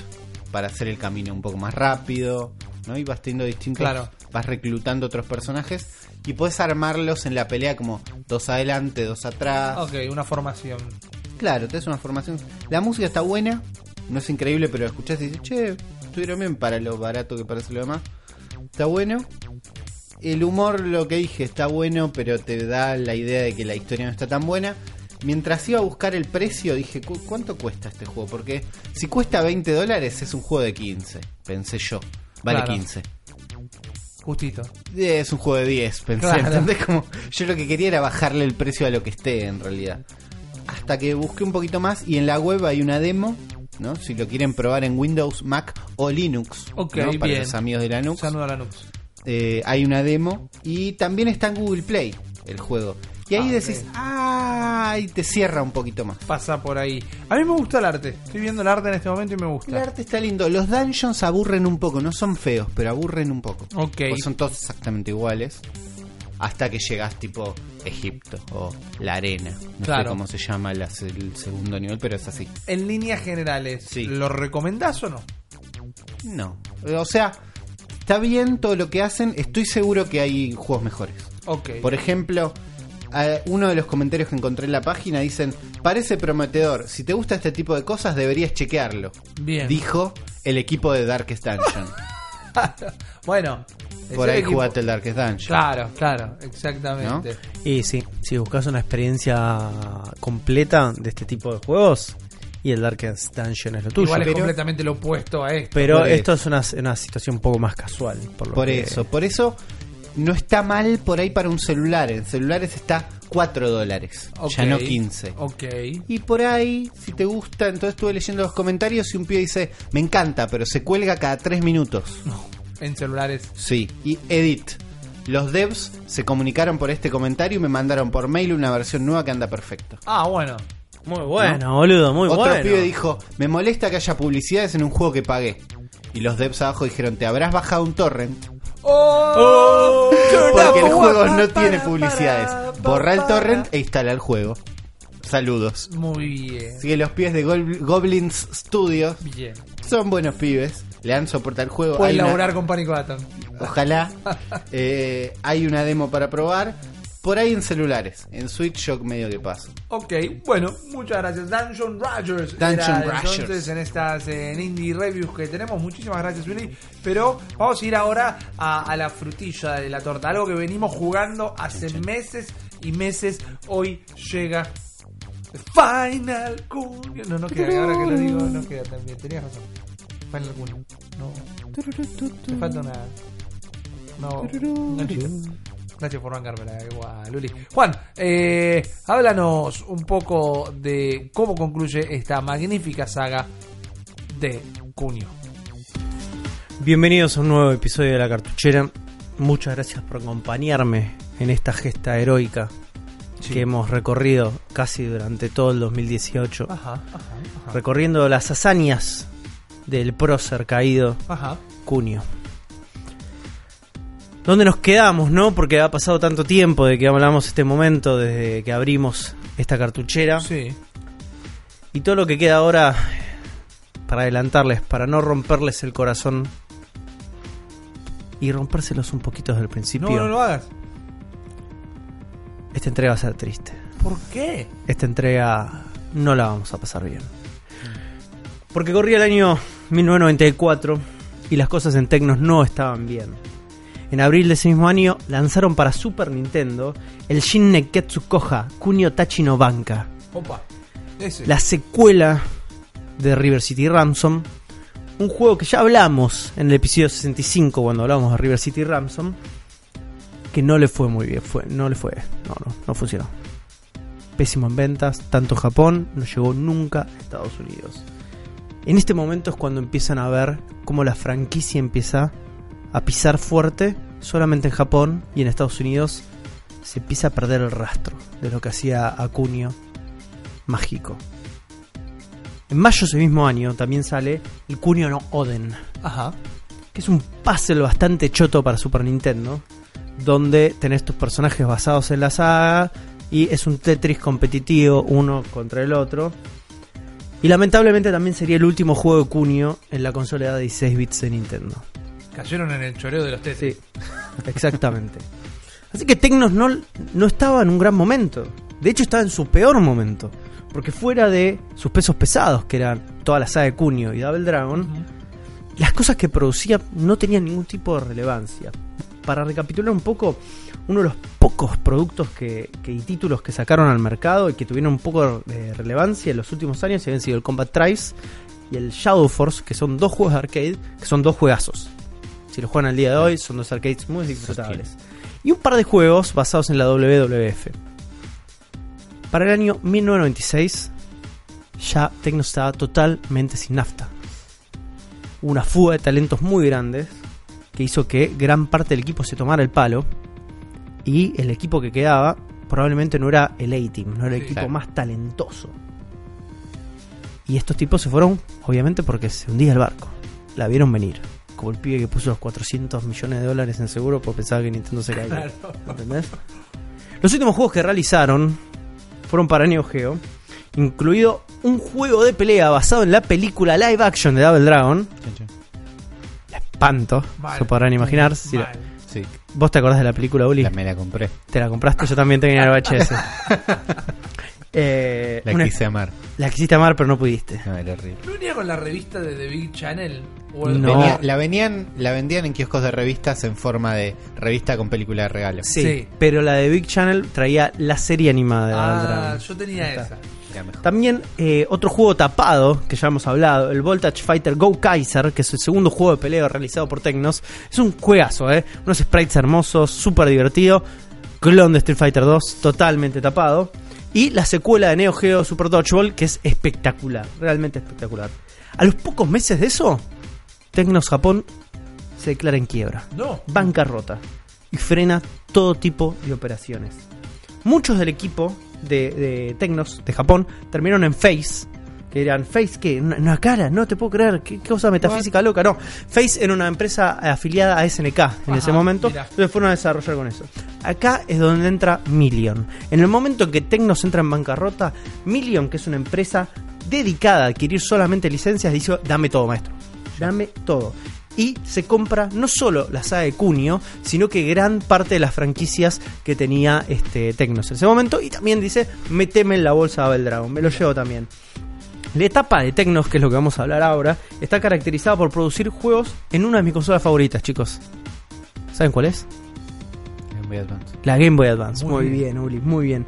para hacer el camino un poco más rápido, ¿no? Y vas teniendo distintos... Claro. Vas reclutando otros personajes y podés armarlos en la pelea como dos adelante, dos atrás. Ok, una formación. Claro, te es una formación. La música está buena, no es increíble, pero la escuchás y dices, che, estuvieron bien para lo barato que parece lo demás. Está bueno. El humor, lo que dije, está bueno, pero te da la idea de que la historia no está tan buena. Mientras iba a buscar el precio, dije, ¿cu- ¿cuánto cuesta este juego? Porque si cuesta veinte dólares, es un juego de quince, pensé yo. Vale, claro. quince. Justito. Es un juego de diez, pensé. Claro. ¿Entendés? Como, yo lo que quería era bajarle el precio a lo que esté, en realidad. Hasta que busqué un poquito más y en la web hay una demo ¿no? Si lo quieren probar en Windows, Mac o Linux, okay, ¿no? Para bien. Los amigos de Linux. Saluda Linux. Eh, hay una demo y también está en Google Play el juego. Y ahí ah, decís, okay. ¡ah! Y te cierra un poquito más. Pasa por ahí. A mí me gusta el arte. Estoy viendo el arte en este momento y me gusta. El arte está lindo. Los dungeons aburren un poco. No son feos, pero aburren un poco. Ok. Pues son todos exactamente iguales. Hasta que llegas tipo Egipto o la arena. No claro. sé cómo se llama el, el segundo nivel, pero es así. En líneas generales, sí. ¿Lo recomendás o no? No. O sea, está bien todo lo que hacen. Estoy seguro que hay juegos mejores. Ok. Por ejemplo... uno de los comentarios que encontré en la página dicen: parece prometedor, si te gusta este tipo de cosas deberías chequearlo. Bien. Dijo el equipo de Darkest Dungeon. Bueno, por ahí equipo. Jugaste el Darkest Dungeon. Claro, claro, exactamente, ¿no? Y sí, si buscas una experiencia completa de este tipo de juegos, y el Darkest Dungeon es lo tuyo. Igual es pero, completamente lo opuesto a esto. Pero esto es una, una situación un poco más casual. Por, lo por que... eso, por eso... No está mal por ahí para un celular. En celulares está cuatro dólares. Okay, ya no quince. Okay. Y por ahí, si te gusta, entonces estuve leyendo los comentarios y un pibe dice: me encanta, pero se cuelga cada tres minutos. No, en celulares. Sí, y edit. Los devs se comunicaron por este comentario y me mandaron por mail una versión nueva que anda perfecto. Ah, bueno. Muy bueno, ¿no? Boludo, muy Otro bueno. Otro pibe dijo: me molesta que haya publicidades en un juego que pagué. Y los devs abajo dijeron: te habrás bajado un torrent. Oh, oh, porque el juego no tiene publicidades. Borra el torrent e instala el juego. Saludos. Muy bien. Así que los pibes de Goblins Studios bien. Son buenos pibes. Le han soportado el juego. Pueden laburar una... con Panic Button. Ojalá. eh, Hay una demo para probar. Por ahí en celulares, en Switch yo medio que paso. Ok, bueno, muchas gracias. Dungeon Rushers. Dungeon Rushers. Entonces en estas en indie reviews que tenemos, muchísimas gracias, Uli. Pero vamos a ir ahora a, a la frutilla de la torta, algo que venimos jugando hace meses y meses. Hoy llega Final Kunio. No, no queda, ahora que lo digo, no queda tan bien. Tenías razón. Final Kunio. No. Te falta nada. No. No chico. Gracias por bancármela, igual, Luli. Juan, eh, háblanos un poco de cómo concluye esta magnífica saga de Kunio. Bienvenidos a un nuevo episodio de La Cartuchera. Muchas gracias por acompañarme en esta gesta heroica sí. que hemos recorrido casi durante todo el dos mil dieciocho. Ajá, ajá, ajá. Recorriendo las hazañas del prócer caído ajá. Kunio. ¿Dónde nos quedamos, no? Porque ha pasado tanto tiempo de que hablamos este momento, desde que abrimos esta cartuchera. Sí. Y todo lo que queda ahora, para adelantarles, para no romperles el corazón y rompérselos un poquito desde el principio. No, no lo hagas. Esta entrega va a ser triste. ¿Por qué? Esta entrega no la vamos a pasar bien. Porque corría el año mil novecientos noventa y cuatro y las cosas en Teknos no estaban bien. En abril de ese mismo año lanzaron para Super Nintendo el Shin Neketsu Koha Kunio Tachi no Banka. Opa, ese. La secuela de River City Ransom. Un juego que ya hablamos en el episodio sesenta y cinco cuando hablamos de River City Ransom. Que no le fue muy bien. Fue, no le fue. No, no, no funcionó. Pésimo en ventas. Tanto en Japón. No llegó nunca a Estados Unidos. En este momento es cuando empiezan a ver cómo la franquicia empieza a pisar fuerte. Solamente en Japón y en Estados Unidos se empieza a perder el rastro de lo que hacía a Kunio mágico. En mayo de ese mismo año también sale el Kunio no Oden, ajá, que es un puzzle bastante choto para Super Nintendo, donde tenés tus personajes basados en la saga y es un Tetris competitivo uno contra el otro. Y lamentablemente también sería el último juego de Kunio en la consola de dieciséis bits de Nintendo. Cayeron en el choreo de los Tetris. Sí, exactamente. Así que Teknos no, no estaba en un gran momento. De hecho estaba en su peor momento. Porque fuera de sus pesos pesados, que eran toda la saga de Kunio y Double Dragon, uh-huh. las cosas que producía no tenían ningún tipo de relevancia. Para recapitular un poco, uno de los pocos productos que, que y títulos que sacaron al mercado y que tuvieron un poco de relevancia en los últimos años habían sido el Combat Trice y el Shadow Force, que son dos juegos de arcade, que son dos juegazos. Si lo juegan al día de hoy, son dos arcades muy disfrutables. Y un par de juegos basados en la doble u doble u efe. Para el año mil novecientos noventa y seis ya Teknos estaba totalmente sin nafta. Una fuga de talentos muy grandes que hizo que gran parte del equipo se tomara el palo, y el equipo que quedaba probablemente no era el A-Team, no era el equipo claro. más talentoso. Y estos tipos se fueron, obviamente, porque se hundía el barco. La vieron venir. Como el pibe que puso los cuatrocientos millones de dólares en seguro porque pensaba que Nintendo se caía. Claro. ¿Entendés? Los últimos juegos que realizaron fueron para Neo Geo, incluido un juego de pelea basado en la película live action de Double Dragon. La espanto, mal, se podrán imaginar. Si la... sí. ¿Vos te acordás de la película, Uli? La me la compré. Te la compraste, yo también tenía el V H S. eh, la una... quise amar. La quisiste amar, pero no pudiste. No, era horrible. ¿No venía con la revista de The Big Channel? O el... no. Venía, la, venían, la vendían en kioscos de revistas en forma de revista con película de regalo. Sí, sí. Pero la de Big Channel traía la serie animada de Double Dragon. Ah, yo tenía esa. También eh, otro juego tapado que ya hemos hablado, el Voltage Fighter Go Kaiser, que es el segundo juego de pelea realizado por Teknos. Es un juegazo, ¿eh? Unos sprites hermosos, súper divertido. Clon de Street Fighter dos, totalmente tapado. Y la secuela de Neo Geo Super Dodgeball, que es espectacular, realmente espectacular. A los pocos meses de eso, Teknos Japón se declara en quiebra. No. Bancarrota. Y frena todo tipo de operaciones. Muchos del equipo de, de Teknos de Japón terminaron en Face, que eran Face, que una, una cara, no te puedo creer, qué cosa metafísica loca, no. Face era una empresa afiliada a S N K en Ajá, ese momento, mira. Entonces fueron a desarrollar con eso. Acá es donde entra Million. En el momento en que Teknos entra en bancarrota, Million, que es una empresa dedicada a adquirir solamente licencias, dice: dame todo, maestro, dame todo. Y se compra no solo la saga de Kunio, sino que gran parte de las franquicias que tenía este Teknos en ese momento. Y también dice: meteme en la bolsa Double Dragon, me lo llevo también. La etapa de Teknos, que es lo que vamos a hablar ahora, está caracterizada por producir juegos en una de mis consolas favoritas, chicos. ¿Saben cuál es? Game Boy Advance. La Game Boy Advance. Muy, muy bien. bien, Uli, muy bien.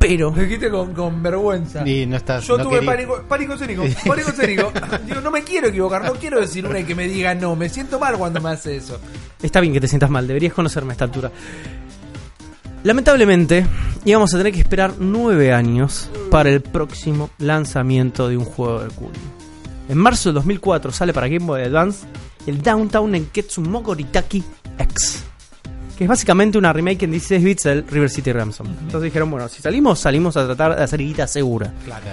Pero... me dijiste con, con vergüenza. Y no estás, Yo no tuve quería. pánico, pánico escénico, pánico escénico. Digo, no me quiero equivocar, no quiero decir una y que me diga no. Me siento mal cuando me hace eso. Está bien que te sientas mal, deberías conocerme a esta altura. Lamentablemente, íbamos a tener que esperar nueve años para el próximo lanzamiento de un juego de Kunio. En marzo del dos mil cuatro sale para Game Boy Advance el Downtown Enketsu Mogoritaki X, que es básicamente una remake en dieciséis bits del River City Ransom. Entonces dijeron, bueno, si salimos, salimos a tratar de hacer guita segura. Claro.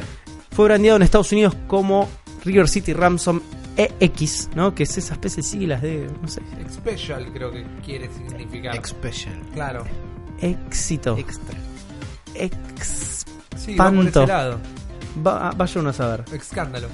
Fue brandeado en Estados Unidos como River City Ransom E X, ¿no? Que es esa especie de siglas de, no sé. Special creo que quiere significar. Special. Claro. Éxito. Extra. Ex... sí, va por ese lado. Va, vaya uno a saber. Escándalo.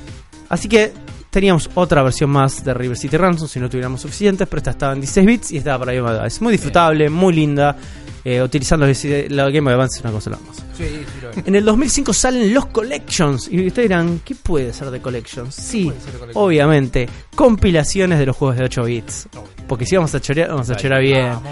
Así que... teníamos otra versión más de River City Ransom, si no tuviéramos suficientes, pero esta estaba en dieciséis bits y estaba para Game Boy Advance. Muy disfrutable, bien. Muy linda, eh, utilizando la Game Boy Advance es una consola más. Sí, sí, lo es. En el dos mil cinco salen los Collections, y ustedes dirán, ¿qué puede ser de Collections? Sí, de Collections? Obviamente, compilaciones de los juegos de ocho bits, obvio. Porque si vamos a chorear, vamos a chorear bien. Vamos.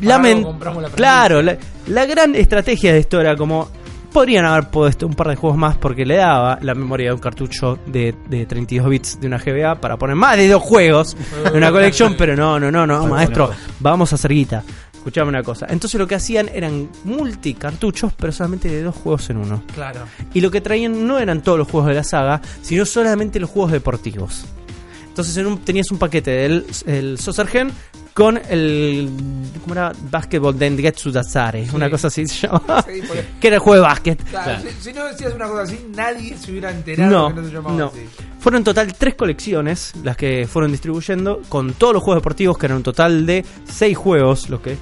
Lament- la claro, la, la gran estrategia de esto era como... podrían haber puesto un par de juegos más porque le daba la memoria de un cartucho de, de treinta y dos bits de una G B A para poner más de dos juegos en una colección, pero no, no, no, no, maestro, vamos a hacer guita. Escuchame una cosa. Entonces lo que hacían eran multicartuchos, pero solamente de dos juegos en uno. Claro. Y lo que traían no eran todos los juegos de la saga, sino solamente los juegos deportivos. Entonces en un, tenías un paquete del el Saucer Gen con el... ¿cómo era? Basketball Dengetsu Datsare. Sí. Una cosa así se llamaba. Sí, porque... que era el juego de básquet. Claro, claro. Si, si no decías una cosa así, nadie se hubiera enterado. No, que no se llamaba no. Así. Fueron en total tres colecciones las que fueron distribuyendo con todos los juegos deportivos, que eran un total de seis juegos, los que,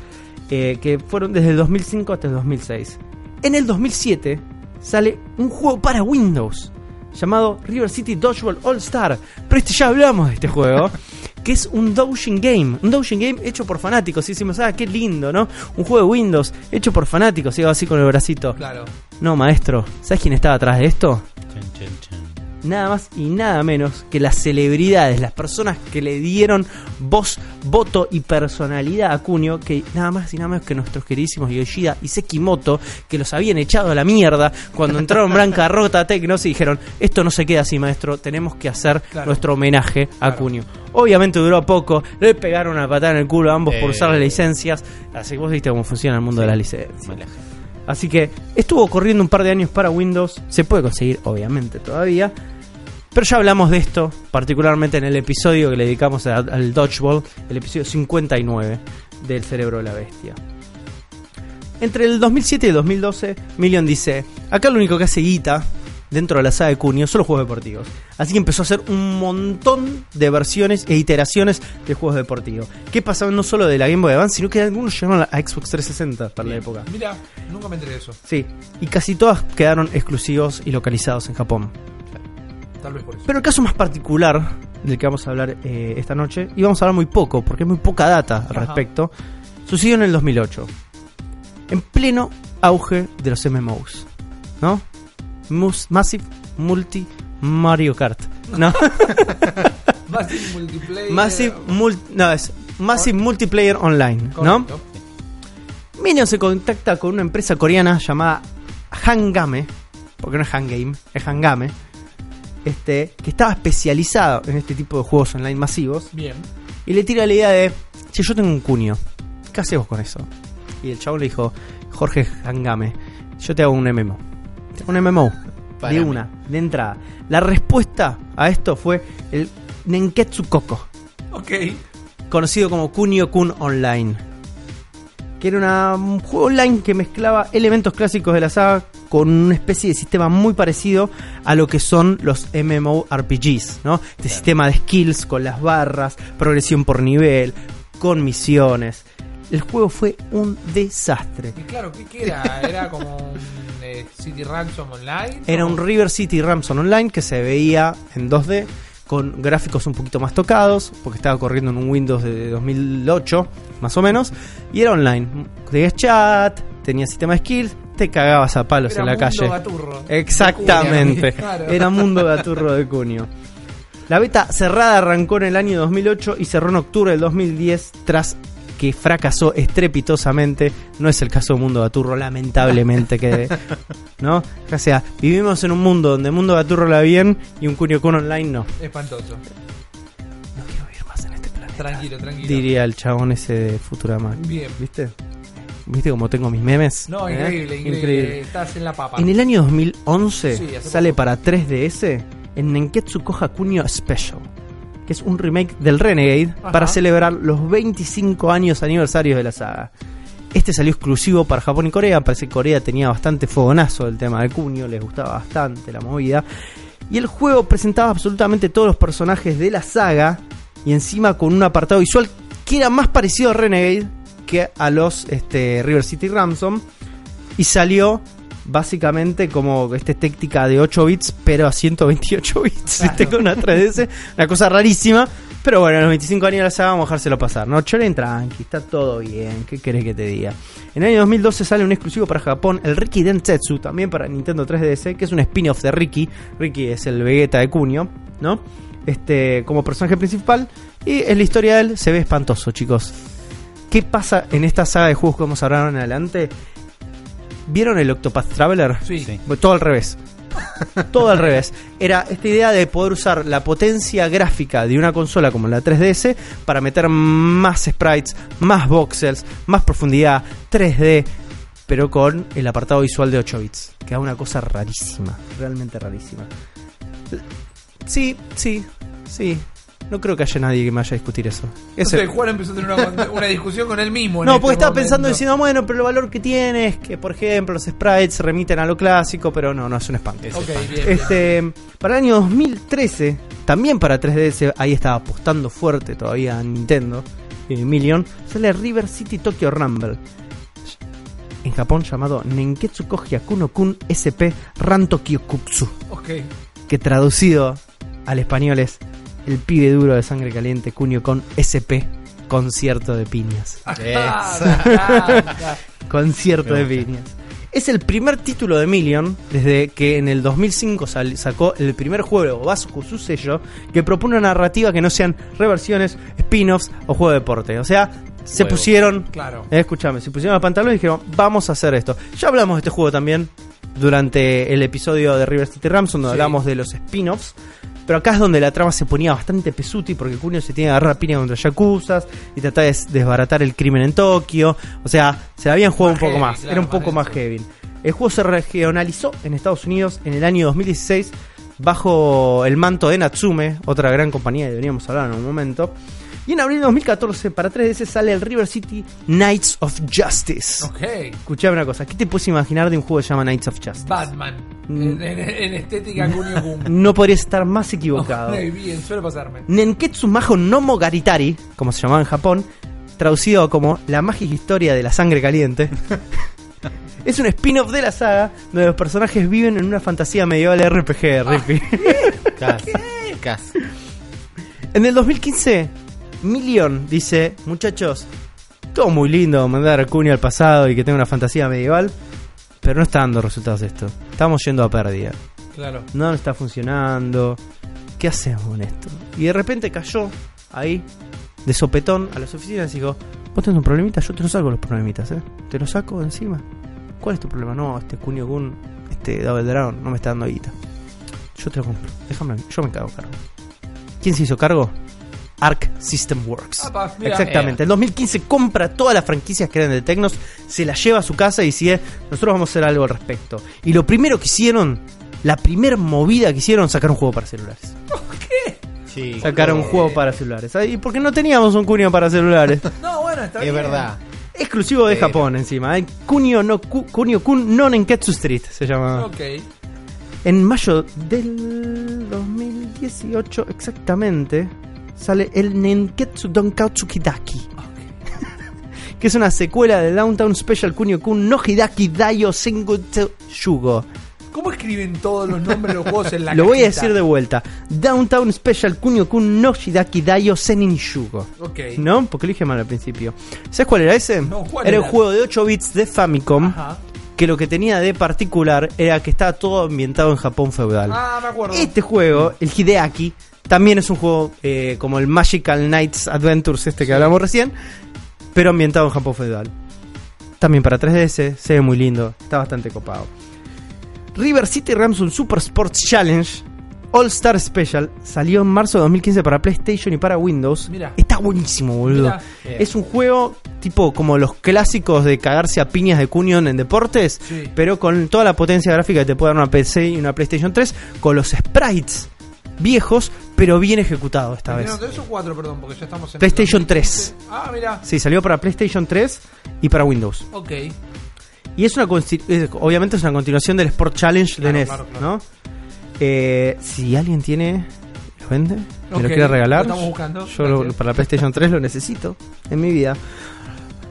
eh, que fueron desde el dos mil cinco hasta el dos mil seis. En el dos mil siete sale un juego para Windows llamado River City Dodgeball All Star. Pero este ya hablamos de este juego, que es un doujin game, un doujin game hecho por fanáticos. Y decimos, ah, qué lindo, ¿no? Un juego de Windows hecho por fanáticos, y iba así con el bracito. Claro. No, maestro, ¿sabes quién estaba atrás de esto? Chan, chan, chan. Nada más y nada menos que las celebridades, las personas que le dieron voz, voto y personalidad a Kunio, que nada más y nada menos que nuestros queridísimos Yoshida y Sekimoto, que los habían echado a la mierda cuando entraron bancarrota a Teknos y dijeron, esto no se queda así, maestro, tenemos que hacer claro. nuestro homenaje a claro. Kunio. Obviamente duró poco, le pegaron una patada en el culo a ambos eh, por usar las licencias, así que vos viste cómo funciona el mundo sí, de las licencias. Mala. Así que estuvo corriendo un par de años para Windows. Se puede conseguir, obviamente, todavía. Pero ya hablamos de esto, particularmente en el episodio que le dedicamos a, al Dodgeball, el episodio cincuenta y nueve del Cerebro de la Bestia. Entre el dos mil siete y el dos mil doce, Million dice: acá lo único que hace guita dentro de la saga de Kunio son los juegos deportivos. Así que empezó a hacer un montón de versiones e iteraciones de juegos deportivos. Que pasaban no solo de la Game Boy Advance, sino que algunos llegaron a Xbox trescientos sesenta para la época. Mira, nunca me enteré de eso. Sí, y casi todas quedaron exclusivos y localizados en Japón. Tal vez por eso. Pero el caso más particular del que vamos a hablar eh, esta noche, y vamos a hablar muy poco, porque hay muy poca data al respecto, sucedió en el dos mil ocho. En pleno auge de los M M Os, ¿no? Mus- Massive Multi Mario Kart, ¿no? Massive Multiplayer... Massive, mul- no, es Massive Multiplayer Online, ¿no? Correcto. Minion se contacta con una empresa coreana llamada Hangame, porque no es Hangame, es Hangame, este, que estaba especializado en este tipo de juegos online masivos. Bien. Y le tira la idea de: che, yo tengo un Kunio, ¿qué haces vos con eso? Y el chabón le dijo: Jorge Hangame, yo te hago un M M O. Un M M O. Para de mí. Una, de entrada. La respuesta a esto fue el Nenketsu Koko. Ok. Conocido como Kunio-kun Online. Que era una, un juego online que mezclaba elementos clásicos de la saga con una especie de sistema muy parecido a lo que son los MMORPGs, ¿no? Este claro. Sistema de skills con las barras, progresión por nivel, con misiones. El juego fue un desastre. Y claro, ¿qué era? ¿Era como un eh, City Ransom Online? Era un River City Ransom Online que se veía en dos D con gráficos un poquito más tocados, porque estaba corriendo en un Windows de dos mil ocho, más o menos, y era online. Tenías chat, tenías sistema de skills, te cagabas a palos era en la calle. Era mundo gaturro. Exactamente. Claro. Era mundo gaturro de Kunio. La beta cerrada arrancó en el año dos mil ocho y cerró en octubre del dos mil diez tras que fracasó estrepitosamente. No es el caso de Mundo Gaturro, lamentablemente, que ¿no? O sea, vivimos en un mundo donde Mundo Gaturro la bien y un Kunio-kun Online no. Espantoso. No quiero vivir más en este planeta. Tranquilo, tranquilo. Diría el chabón ese de Futurama. Bien. ¿Viste? ¿Viste cómo tengo mis memes? No, ¿eh? increíble, increíble, increíble. Estás en la papa. En el año dos mil once sí, sale poco. Para tres D S en Nenketsu Koha Kunio Special, que es un remake del Renegade. Ajá. Para celebrar los veinticinco años aniversarios de la saga. Este salió exclusivo para Japón y Corea. Parece que Corea tenía bastante fogonazo del tema de Kunio, les gustaba bastante la movida. Y el juego presentaba absolutamente todos los personajes de la saga, y encima con un apartado visual que era más parecido a Renegade que a los este, River City Ransom. Y salió básicamente como esta técnica de ocho bits, pero a ciento veintiocho bits. Claro. Este, con una tres D S, una cosa rarísima. Pero bueno, a los veinticinco años de la saga vamos a dejárselo pasar, ¿no? Choren tranqui, está todo bien. ¿Qué querés que te diga? En el año dos mil doce sale un exclusivo para Japón, el Ricky Densetsu, también para Nintendo tres D S, que es un spin-off de Ricky. Ricky es el Vegeta de Kunio, ¿no? Este, como personaje principal. Y es la historia de él, se ve espantoso, chicos. ¿Qué pasa en esta saga de juegos que vamos a hablar en adelante? ¿Vieron el Octopath Traveler? Sí. sí. Todo al revés. Todo al revés. Era esta idea de poder usar la potencia gráfica de una consola como la tres D S para meter más sprites, más voxels, más profundidad, tres D, pero con el apartado visual de ocho bits. Queda una cosa rarísima, realmente rarísima. Sí, sí, sí. No creo que haya nadie que me vaya a discutir eso. Ese... Entonces, Juan empezó a tener una, una discusión con él mismo. No, porque este estaba momento. Pensando diciendo, bueno, pero el valor que tiene es que, por ejemplo, los sprites remiten a lo clásico, pero no, no, es un espanto. Okay, este, bien. Para el año dos mil trece, también para tres D S, ahí estaba apostando fuerte todavía a Nintendo, eh, Million, sale River City Tokyo Rumble. En Japón llamado Nenketsu Koha Hyakuno-kun S P Rantokyokutsu. Ok. Que traducido al español es... El pibe duro de sangre caliente, Kunio con S P, concierto de piñas. Concierto de piñas. Es el primer título de Million desde que en el dos mil cinco sal- sacó el primer juego bajo su sello que propone una narrativa que no sean reversiones, spin-offs o juego de deporte. O sea, se juegos. pusieron, claro. eh, escúchame, se pusieron los pantalones y dijeron, vamos a hacer esto. Ya hablamos de este juego también durante el episodio de River City Ransom, donde sí. hablamos de los spin-offs. Pero acá es donde la trama se ponía bastante pesuti, porque Kunio se tiene que agarrar piña contra yakuzas y tratar de desbaratar el crimen en Tokio. O sea, se la habían jugado más un poco heavy, más. Claro, era un poco más heavy. El juego se regionalizó en Estados Unidos en el año dos mil dieciséis bajo el manto de Natsume, otra gran compañía que deberíamos hablar en un momento. Y en abril de dos mil catorce para tres D S sale el River City Knights of Justice. Ok. Escuchame una cosa, ¿qué te puedes imaginar de un juego que se llama Knights of Justice? Batman. Mm. En, en, en estética Kunio Kun. No podría estar más equivocado. No, bien, suele pasarme. Nenketsu Majo Nomo Garitari, como se llamaba en Japón, traducido como La Mágica Historia de la Sangre Caliente. Es un spin-off de la saga donde los personajes viven en una fantasía medieval R P G de Rippy. Ah, ¿qué? ¿Qué? Casi. En el dos mil quince, Million dice: muchachos, todo muy lindo mandar a Kunio al pasado y que tenga una fantasía medieval, pero no está dando resultados esto. Estamos yendo a pérdida. Claro. No está funcionando. ¿Qué hacemos con esto? Y de repente cayó ahí, de sopetón, a las oficinas y dijo: vos tenés un problemita, yo te lo saco los problemitas, ¿eh? Te lo saco encima. ¿Cuál es tu problema? No, este Kunio Kun, este Double Dragon, no me está dando guita. Yo te lo compro. Déjame, yo me cago cargo. ¿Quién se hizo cargo? Arc System Works. Apa, mira, exactamente. Eh. En dos mil quince compra todas las franquicias que eran de Teknos, se las lleva a su casa y dice: nosotros vamos a hacer algo al respecto. Y lo primero que hicieron, la primer movida que hicieron, sacar un juego para celulares. ¿Por qué? Sí, sacar un juego para celulares. ¿Y por qué no teníamos un Kunio para celulares? No, bueno, está bien. Es verdad. Exclusivo de Pero. Japón encima. ¿eh? Kunio no Kunio Kun no Nenketsu Street se llama. Ok. En mayo del dos mil dieciocho exactamente sale el Nenketsu Donkatsu Hidaki. Okay. Que es una secuela de Downtown Special Kunio Kun no Hidaki Dayo Sengotsu Shugo. ¿Cómo escriben todos los nombres de los juegos en la Lo cajita? Voy a decir de vuelta. Downtown Special Kunio Kun no Shidaki Dayo Senin Shugo. Ok. ¿No? Porque lo dije mal al principio. ¿Sabes cuál era ese? No, ¿cuál era? Era un juego de ocho bits de Famicom. Ajá. Que lo que tenía de particular era que estaba todo ambientado en Japón feudal. Ah, me acuerdo. Este juego, el Hideaki, también es un juego eh, como el Magical Knights Adventures este que sí. hablamos recién, pero ambientado en Japón feudal. También para tres D S, se ve muy lindo, está bastante copado. River City Ransom Super Sports Challenge All Star Special salió en marzo de dos mil quince para PlayStation y para Windows. Mirá. Está buenísimo, boludo. Mirá. Es un juego tipo como los clásicos de cagarse a piñas de Kunio en deportes, sí. pero con toda la potencia gráfica que te puede dar una P C y una PlayStation tres, con los sprites viejos, pero bien ejecutado esta vez. No, tres o cuatro, perdón, porque ya estamos en PlayStation el... tres. Ah, mirá. Sí, salió para PlayStation tres y para Windows. Ok. Y es una es, obviamente es una continuación del Sport Challenge claro, de N E S, claro, claro. ¿no? Eh, si alguien tiene, lo vende, me okay, lo quiere regalar. Lo estamos buscando. Yo lo, para la PlayStation tres lo necesito en mi vida.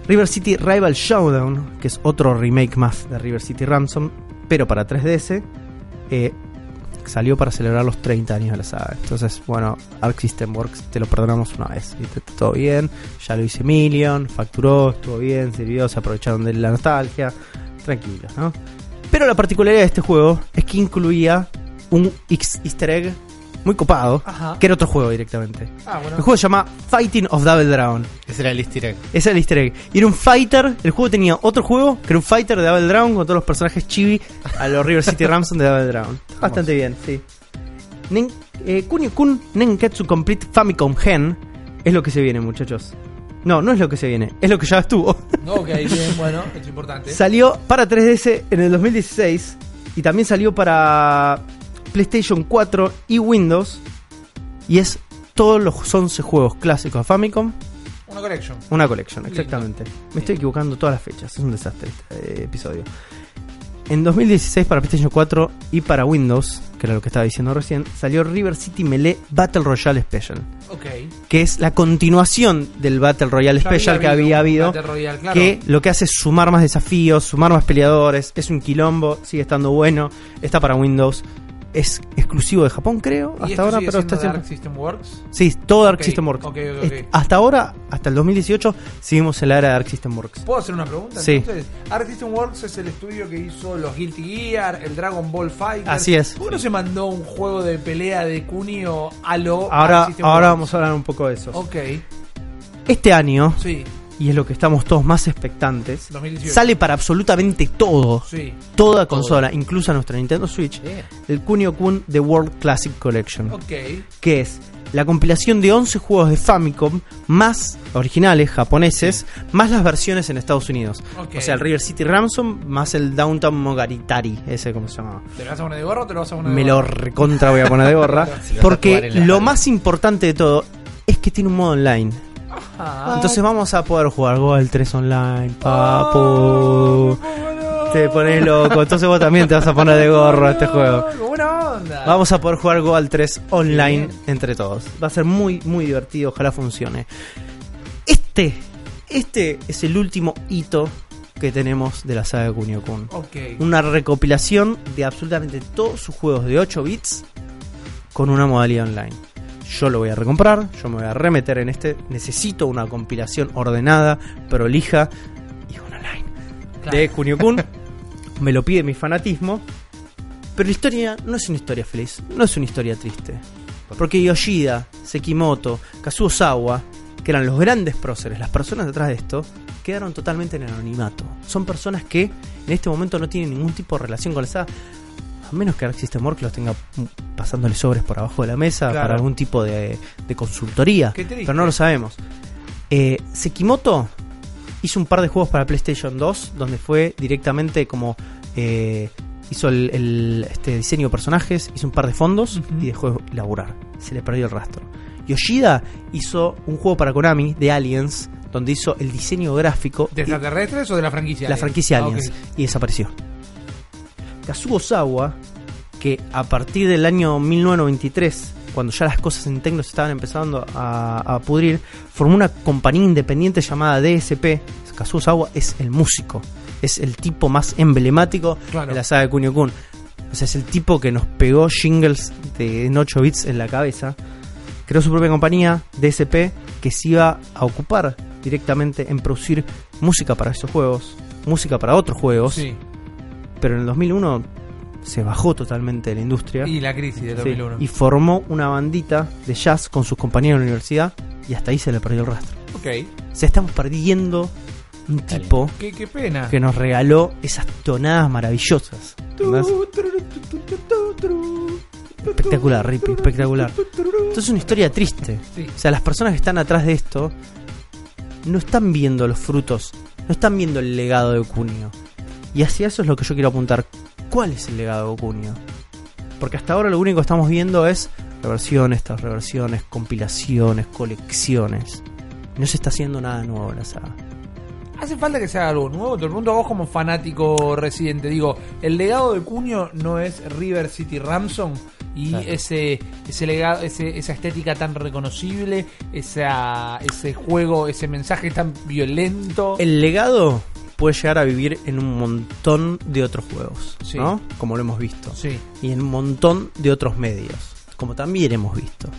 River City Rival Showdown, que es otro remake más de River City Ransom, pero para tres D S, eh, salió para celebrar los treinta años de la saga. Entonces, bueno, Arc System Works, te lo perdonamos una vez. ¿Viste? Todo bien, ya lo hice Million, facturó, estuvo bien, sirvió, se aprovecharon de la nostalgia. Tranquilos, ¿no? Pero la particularidad de este juego es que incluía un easter egg muy copado, Ajá. que era otro juego directamente. Ah, bueno. El juego se llama Fighting of Double Dragon. Ese era el easter egg. Ese era el easter egg. Y era un fighter, el juego tenía otro juego, que era un fighter de Double Dragon con todos los personajes chibi a los River City Ransom de Double Dragon. Bastante bien, sí. Nen, eh, Kunio Kun Nenketsu Complete Famicom Gen es lo que se viene, muchachos. No, no es lo que se viene, es lo que ya estuvo. Ok, bien, bueno, es importante. Salió para tres D S en el dos mil dieciséis y también salió para PlayStation cuatro y Windows, y es todos los once juegos clásicos de Famicom. Una collection. Una collection, exactamente. Lindo. Me Bien. Estoy equivocando todas las fechas, es un desastre este eh, episodio. En dos mil dieciséis para PlayStation cuatro y para Windows, que era lo que estaba diciendo recién, salió River City Melee Battle Royale Special. Okay. Que es la continuación del Battle Royale ya Special había que había habido, Royale, claro. que lo que hace es sumar más desafíos, sumar más peleadores, es un quilombo, sigue estando bueno, está para Windows. Es exclusivo de Japón, creo, hasta ahora, pero está siendo Arc System Works. Sí, todo Arc System Works. Okay, okay, okay. Hasta ahora, hasta el dos mil dieciocho, seguimos en la era de Arc System Works. ¿Puedo hacer una pregunta? Sí. Entonces, Arc System Works es el estudio que hizo los Guilty Gear, el Dragon Ball Fighter. Así es. ¿Cómo no se mandó un juego de pelea de Kunio a lo Ahora, Arc System ahora Works? Vamos a hablar un poco de eso. Ok. Este año, sí. y es lo que estamos todos más expectantes, dos mil dieciocho. Sale para absolutamente todo, sí, toda consola, todo, incluso nuestra Nintendo Switch, yeah, el Kunio-kun The World Classic Collection, okay, que es la compilación de once juegos de Famicom, más originales japoneses, más las versiones en Estados Unidos. Okay. O sea, el River City Ransom, más el Downtown Mogaritari, ese como se llamaba. ¿Te lo vas a poner de gorra o te lo vas a poner de gorra? Me lo recontra voy a poner de gorra, si porque lo más importante de todo es que tiene un modo online. Ajá. Entonces vamos a poder jugar Gol tres online, papu. Oh, te pones loco, entonces vos también te vas a poner de gorro a este juego. Vamos a poder jugar Goal tres online entre todos. Va a ser muy, muy divertido, ojalá funcione. Este, este es el último hito que tenemos de la saga de Kunio-kun. Okay. Una recopilación de absolutamente todos sus juegos de ocho bits con una modalidad online. Yo lo voy a recomprar, yo me voy a remeter en este. Necesito una compilación ordenada, prolija y un online, claro, de Kunio-kun. Me lo pide mi fanatismo. Pero la historia no es una historia feliz, no es una historia triste. Porque Yoshida, Sekimoto, Kazuo Osawa, que eran los grandes próceres, las personas detrás de esto, quedaron totalmente en el anonimato. Son personas que en este momento no tienen ningún tipo de relación con la saga, a menos que Arc System Works los tenga pasándole sobres por abajo de la mesa, claro, para algún tipo de, de consultoría. Pero no lo sabemos. Eh, Sekimoto hizo un par de juegos para PlayStation dos, donde fue directamente como... Eh, hizo el, el este diseño de personajes, hizo un par de fondos, uh-huh, y dejó de laburar. Se le perdió el rastro. Yoshida hizo un juego para Konami de Aliens, donde hizo el diseño gráfico. ¿De extraterrestres o de la franquicia? La franquicia Aliens. Ah, okay. Y desapareció. Kazuo Osawa, que a partir del año mil novecientos noventa y tres, cuando ya las cosas en Teknos estaban empezando a, a pudrir, formó una compañía independiente llamada D S P. Kazuo Osawa es el músico, es el tipo más emblemático, claro, de la saga de Kunio-kun. O sea, es el tipo que nos pegó jingles de, en ocho bits en la cabeza. Creó su propia compañía, D S P, que se iba a ocupar directamente en producir música para esos juegos, música para otros juegos, sí, pero en el dos mil uno se bajó totalmente de la industria. Y la crisis de dos mil uno. Sí, y formó una bandita de jazz con sus compañeros de la universidad, y hasta ahí se le perdió el rastro. Okay. O sea, estamos perdiendo... un tipo qué, qué pena. Que nos regaló esas tonadas maravillosas. Espectacular, Rippy, espectacular. Esto es una historia triste. Sí. O sea, las personas que están atrás de esto no están viendo los frutos, no están viendo el legado de Kunio. Y hacia eso es lo que yo quiero apuntar. ¿Cuál es el legado de Kunio? Porque hasta ahora lo único que estamos viendo es reversiones, estas reversiones, compilaciones, colecciones. No se está haciendo nada nuevo en la saga. ¿Hace falta que sea algo nuevo? Te lo pregunto a vos como fanático residente. Digo, el legado de Kunio no es River City Ransom y claro, ese ese legado, ese, esa estética tan reconocible, esa, ese juego, ese mensaje tan violento. El legado puede llegar a vivir en un montón de otros juegos, sí, ¿no? Como lo hemos visto. Sí. Y en un montón de otros medios, como también hemos visto.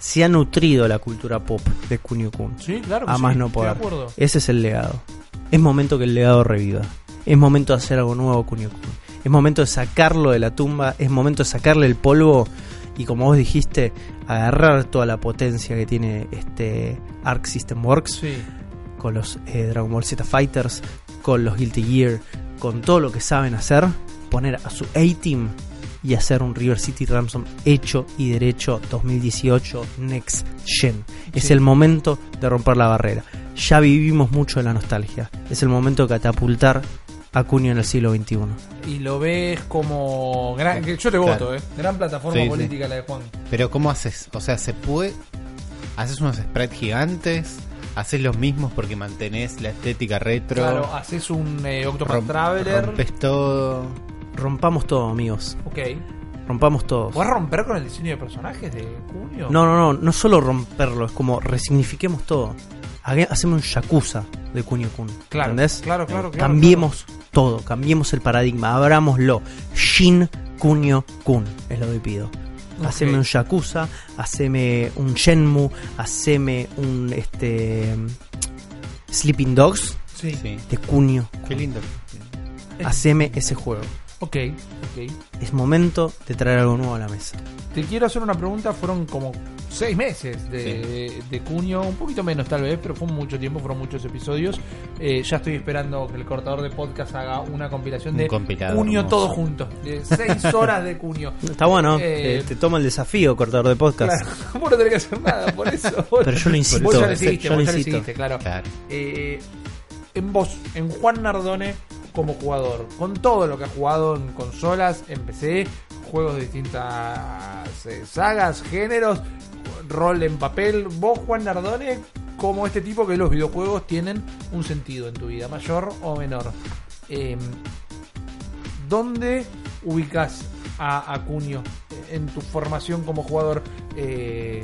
Se ha nutrido la cultura pop de Kunio-kun. Sí, claro que a más sí, no poder. Ese es el legado. Es momento que el legado reviva. Es momento de hacer algo nuevo, Kunio-kun. Es momento de sacarlo de la tumba. Es momento de sacarle el polvo. Y como vos dijiste, agarrar toda la potencia que tiene este Arc System Works, sí, con los eh, Dragon Ball Z Fighters, con los Guilty Gear, con todo lo que saben hacer. Poner a su A-Team y hacer un River City Ransom hecho y derecho dos mil dieciocho Next Gen. Sí. Es el momento de romper la barrera. Ya vivimos mucho de la nostalgia. Es el momento de catapultar a Kunio en el siglo veintiuno. Y lo ves como... gran, yo te claro, voto, ¿eh? Gran plataforma, sí, política, sí, la de Juan. Pero ¿cómo haces? O sea, ¿se puede...? ¿Haces unos sprites gigantes? ¿Haces los mismos porque mantenés la estética retro? Claro, haces un eh, Octopath Rom- Traveler. Rompes todo... Rompamos todo, amigos. Ok. Rompamos todo. ¿Vas a romper con el diseño de personajes de Kunio? No, no, no. No solo romperlo. Es como resignifiquemos todo. Hacemos un Yakuza de Kunio-kun. Claro, ¿entendés? Claro, claro, claro. Cambiemos claro. todo. Cambiemos el paradigma. Abrámoslo. Shin Kunio-kun es lo que pido. Okay. Haceme un Yakuza. Haceme un Shenmue. Haceme un... este Sleeping Dogs. Sí. De Kunio-kun. Qué lindo. Haceme ese juego. Ok, ok. Es momento de traer algo nuevo a la mesa. Te quiero hacer una pregunta. Fueron como seis meses de, sí. de Kunio, un poquito menos tal vez, pero fue mucho tiempo, fueron muchos episodios. Eh, ya estoy esperando que el cortador de podcast haga una compilación un de Kunio todo junto. De seis horas de Kunio. Está bueno, eh, te, te toma el desafío, cortador de podcast. Claro, vos no tenés que hacer nada, por eso. Vos, pero yo lo insisto. Vos ya le seguiste, vos ya le seguiste, claro. claro. Eh, en vos, en Juan Nardone, como jugador, con todo lo que ha jugado en consolas, en P C, juegos de distintas eh, sagas, géneros, rol en papel, vos, Juan Nardone, como este tipo que los videojuegos tienen un sentido en tu vida, mayor o menor, eh, ¿dónde ubicás a, a Kunio en tu formación como jugador? Eh...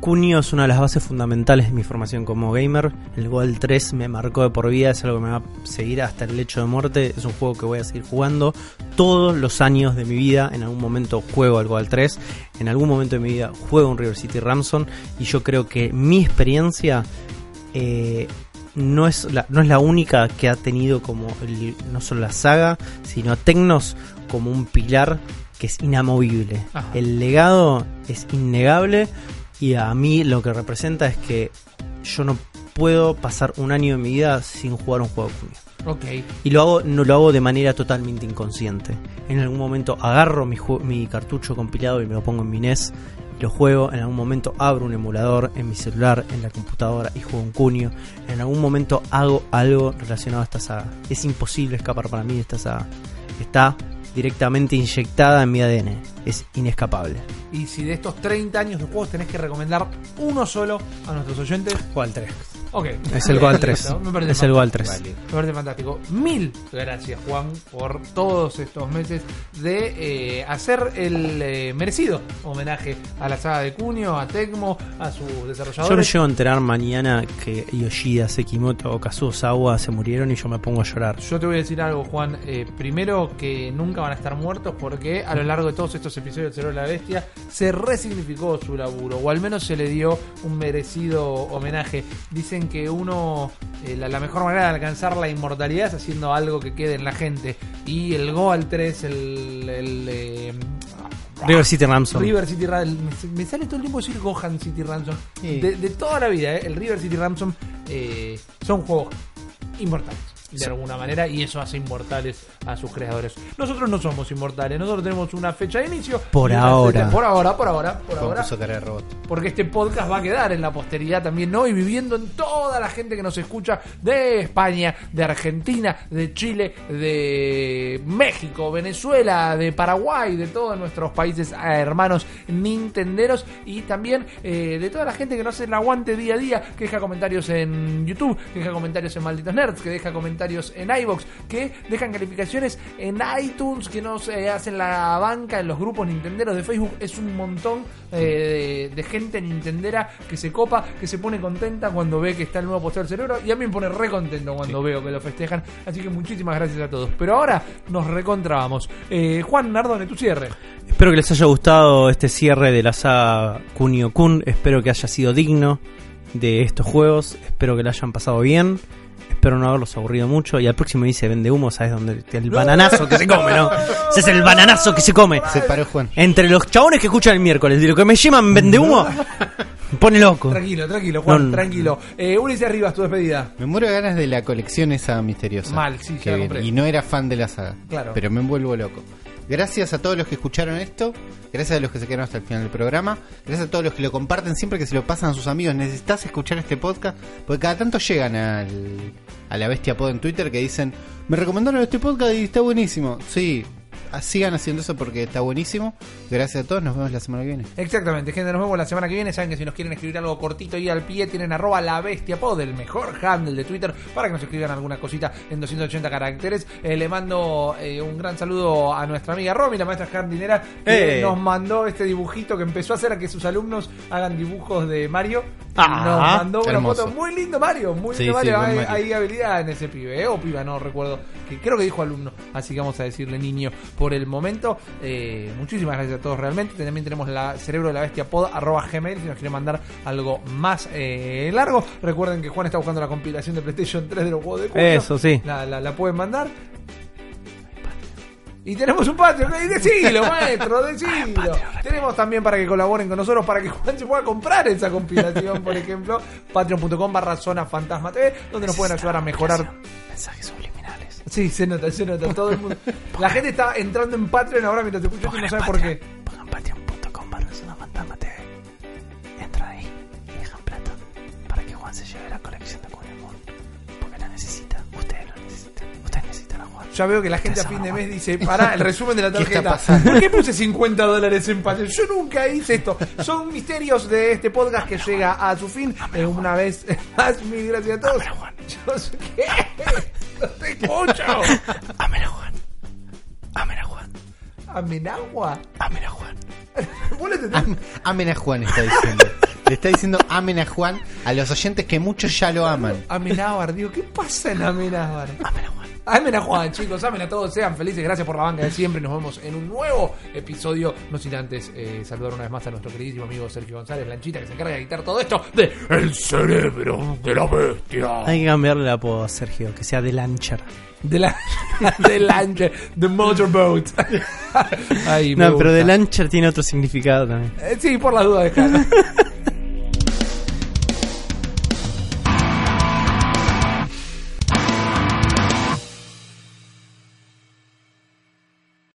Kunio es una de las bases fundamentales de mi formación como gamer. El Goal tres me marcó de por vida, es algo que me va a seguir hasta el lecho de muerte. Es un juego que voy a seguir jugando todos los años de mi vida. En algún momento juego al Goal tres, en algún momento de mi vida juego un River City Ransom, y yo creo que mi experiencia eh, no, es la, no es la única que ha tenido como el, no solo la saga, sino Teknos como un pilar que es inamovible. Ajá. El legado es innegable. Y a mí lo que representa es que yo no puedo pasar un año de mi vida sin jugar un juego Kunio. Okay. Y lo hago, no lo hago de manera totalmente inconsciente. En algún momento agarro mi, ju- mi cartucho compilado y me lo pongo en mi N E S, lo juego. En algún momento abro un emulador en mi celular, en la computadora, y juego un Kunio. En algún momento hago algo relacionado a esta saga. Es imposible escapar para mí de esta saga. Está directamente inyectada en mi A D N. Es inescapable. Y si de estos treinta años de juegos tenés que recomendar uno solo a nuestros oyentes, Goal tres. Ok. Es el Goal tres. Es el Goal tres. Vale. Me parece fantástico. Mil gracias, Juan, por todos estos meses de eh, hacer el eh, merecido homenaje a la saga de Kunio, a Tecmo, a sus desarrolladores. Yo me llego a enterar mañana que Yoshida, Sekimoto o Kazuo Osawa se murieron y yo me pongo a llorar. Yo te voy a decir algo, Juan. Eh, primero, que nunca van a estar muertos, porque a lo largo de todos estos episodios de Cero de la Bestia se resignificó su laburo, o al menos se le dio un merecido homenaje. Dicen que uno eh, la, la mejor manera de alcanzar la inmortalidad es haciendo algo que quede en la gente, y el Goal tres, el... el eh, River City Ransom. River City Ransom. Me sale todo el tiempo decir Gohan City Ransom. Sí. De, de toda la vida, ¿eh? El River City Ransom eh, son juegos inmortales, de sí. alguna manera, y eso hace inmortales a sus creadores. Nosotros no somos inmortales, nosotros tenemos una fecha de inicio. Por ahora. Fecha, por ahora, por ahora, por ahora. Porque este podcast va a quedar en la posteridad también, ¿no? Y viviendo en toda la gente que nos escucha de España, de Argentina, de Chile, de México, Venezuela, de Paraguay, de todos nuestros países hermanos nintenderos, y también eh, de toda la gente que nos hace el aguante día a día, que deja comentarios en YouTube, que deja comentarios en Malditos Nerds, que deja comentarios en iVoox, que dejan calificaciones en iTunes, que nos eh, hacen la banca en los grupos nintenderos de Facebook. Es un montón eh, de, de gente nintendera que se copa, que se pone contenta cuando ve que está el nuevo posteo del cerebro, y a mí me pone re contento cuando sí. veo que lo festejan. Así que muchísimas gracias a todos. Pero ahora nos recontrabamos. eh, Juan Nardone, tu cierre. Espero que les haya gustado este cierre de la saga Kunio-kun. Espero que haya sido digno de estos juegos. Espero que lo hayan pasado bien. Espero no haberlos aburrido mucho. Y al próximo dice Vende Humo, ¿sabes dónde? El bananazo que se come, ¿no? Ese es el bananazo que se come. Se paró Juan. Entre los chabones que escuchan el miércoles y lo que me llaman Vende Humo, me pone loco. Tranquilo, tranquilo, Juan, no, tranquilo. Eh, Ulises Rivas, tu despedida. Me muero de ganas de la colección esa misteriosa. Mal, sí, ya la compré. Y no era fan de la saga. Claro. Pero me envuelvo loco. Gracias a todos los que escucharon esto. Gracias a los que se quedaron hasta el final del programa. Gracias a todos los que lo comparten siempre que se lo pasan a sus amigos. Necesitas escuchar este podcast, porque cada tanto llegan al, a la Bestia Pod en Twitter, que dicen: me recomendaron este podcast y está buenísimo. Sí, sigan haciendo eso porque está buenísimo. Gracias a todos, nos vemos la semana que viene. Exactamente, gente, nos vemos la semana que viene. Saben que si nos quieren escribir algo cortito y al pie, tienen arroba la bestia pod, el mejor handle de Twitter, para que nos escriban alguna cosita en doscientos ochenta caracteres. Eh, le mando eh, un gran saludo a nuestra amiga Romy, la maestra jardinera, que eh. nos mandó este dibujito que empezó a hacer a que sus alumnos hagan dibujos de Mario. Ah, nos mandó una hermoso. Foto muy lindo Mario, muy lindo sí, Mario. Sí, hay, Mario. Hay habilidad en ese pibe, ¿eh? O piba, no recuerdo, que creo que dijo alumno, así que vamos a decirle niño por el momento. Eh, muchísimas gracias a todos realmente. También tenemos la cerebro de la bestia pod arroba gmail si nos quieren mandar algo más eh, largo. Recuerden que Juan está buscando la compilación de PlayStation tres de los juegos de Kunio. Eso sí. La, la, la pueden mandar. Y tenemos un Patreon, decilo, maestro, decilo. Tenemos también para que colaboren con nosotros, para que Juan se pueda comprar esa compilación, por ejemplo, patreon.com barra zona fantasma TV, donde nos pueden ayudar a mejorar. Mensajes subliminales. Sí, se nota, se nota. Todo el mundo. La gente está entrando en Patreon ahora mientras te escuchas y no sabe por qué. Pongan patreon punto com barra zona fantasma T V. Entran ahí y dejan plata para que Juan se lleve la colección de Pokémon, porque la necesita. Ustedes lo necesitan. Ustedes necesitan a Juan. Ya veo que la gente a fin de mes dice, pará, el resumen de la tarjeta. ¿Por qué puse cincuenta dólares en Patreon? Yo nunca hice esto. Son misterios de este podcast que llega a su fin. Una vez más, mil gracias a todos. Yo sé qué. No te escucho. Amén a Juan. Amén a Juan. Amén a Juan. Amén a Juan. Amen a Juan está diciendo. Le está diciendo amen a Juan a los oyentes que muchos ya lo aman. Amenábar, digo, ¿qué pasa en Amenábar? Amen a Juan. Amen a Juan, chicos, amen a todos, sean felices, gracias por la banca de siempre. Nos vemos en un nuevo episodio. No sin antes eh, saludar una vez más a nuestro queridísimo amigo Sergio González Blanchita, que se encarga de editar todo esto de El Cerebro de la Bestia. Hay que cambiarle el apodo a Sergio, que sea de Lancher. De la de Lancher, de Motorboat. Ay, no, pero de Lancher tiene otro significado también. Eh, sí, por la duda de cara.